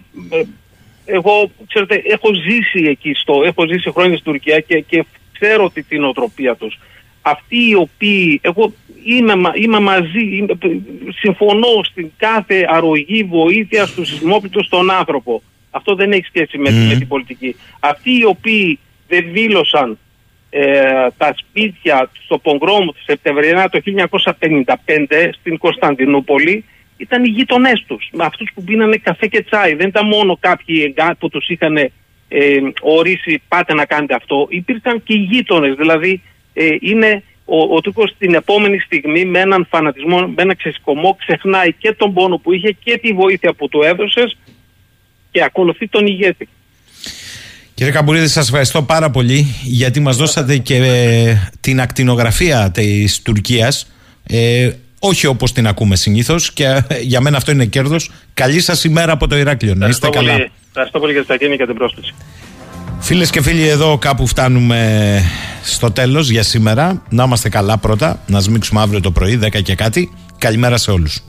εγώ, ξέρετε, έχω ζήσει εκεί, στο, έχω ζήσει χρόνια στην Τουρκία και, και ξέρω την οτροπία τους. Αυτοί οι οποίοι, εγώ είμαι, είμαι μαζί, είμαι, συμφωνώ στην κάθε αρρωγή βοήθεια του σεισμόπληκτου στον άνθρωπο. Αυτό δεν έχει σχέση με, mm. με την πολιτική. Αυτοί οι οποίοι δεν δήλωσαν ε, τα σπίτια στο Πογκρόμ του Σεπτεμβριανά το χίλια εννιακόσια πενήντα πέντε στην Κωνσταντινούπολη, ήταν οι γείτονές τους. Με αυτούς που πίνανε καφέ και τσάι. Δεν ήταν μόνο κάποιοι που τους είχαν ε, ορίσει πάτε να κάνετε αυτό. Υπήρχαν και οι γείτονες, δηλαδή. Είναι ο, ο Τούρκος την επόμενη στιγμή με έναν φανατισμό, με ένα ξεσηκωμό, ξεχνάει και τον πόνο που είχε και τη βοήθεια που του έδωσες και ακολουθεί τον ηγέτη. Κύριε Καμπουρίδη, σας ευχαριστώ πάρα πολύ, γιατί μας δώσατε και ε, την ακτινογραφία της Τουρκίας, ε, όχι όπως την ακούμε συνήθως, και ε, για μένα αυτό είναι κέρδος. Καλή σας ημέρα από το Ηράκλειο. Να είστε πολύ καλά. Ευχαριστώ πολύ για την Σταγένεια και την πρόσκληση. Φίλες και φίλοι, εδώ κάπου φτάνουμε στο τέλος για σήμερα. Να είμαστε καλά πρώτα, να σμίξουμε αύριο το πρωί δέκα και κάτι. Καλημέρα σε όλους.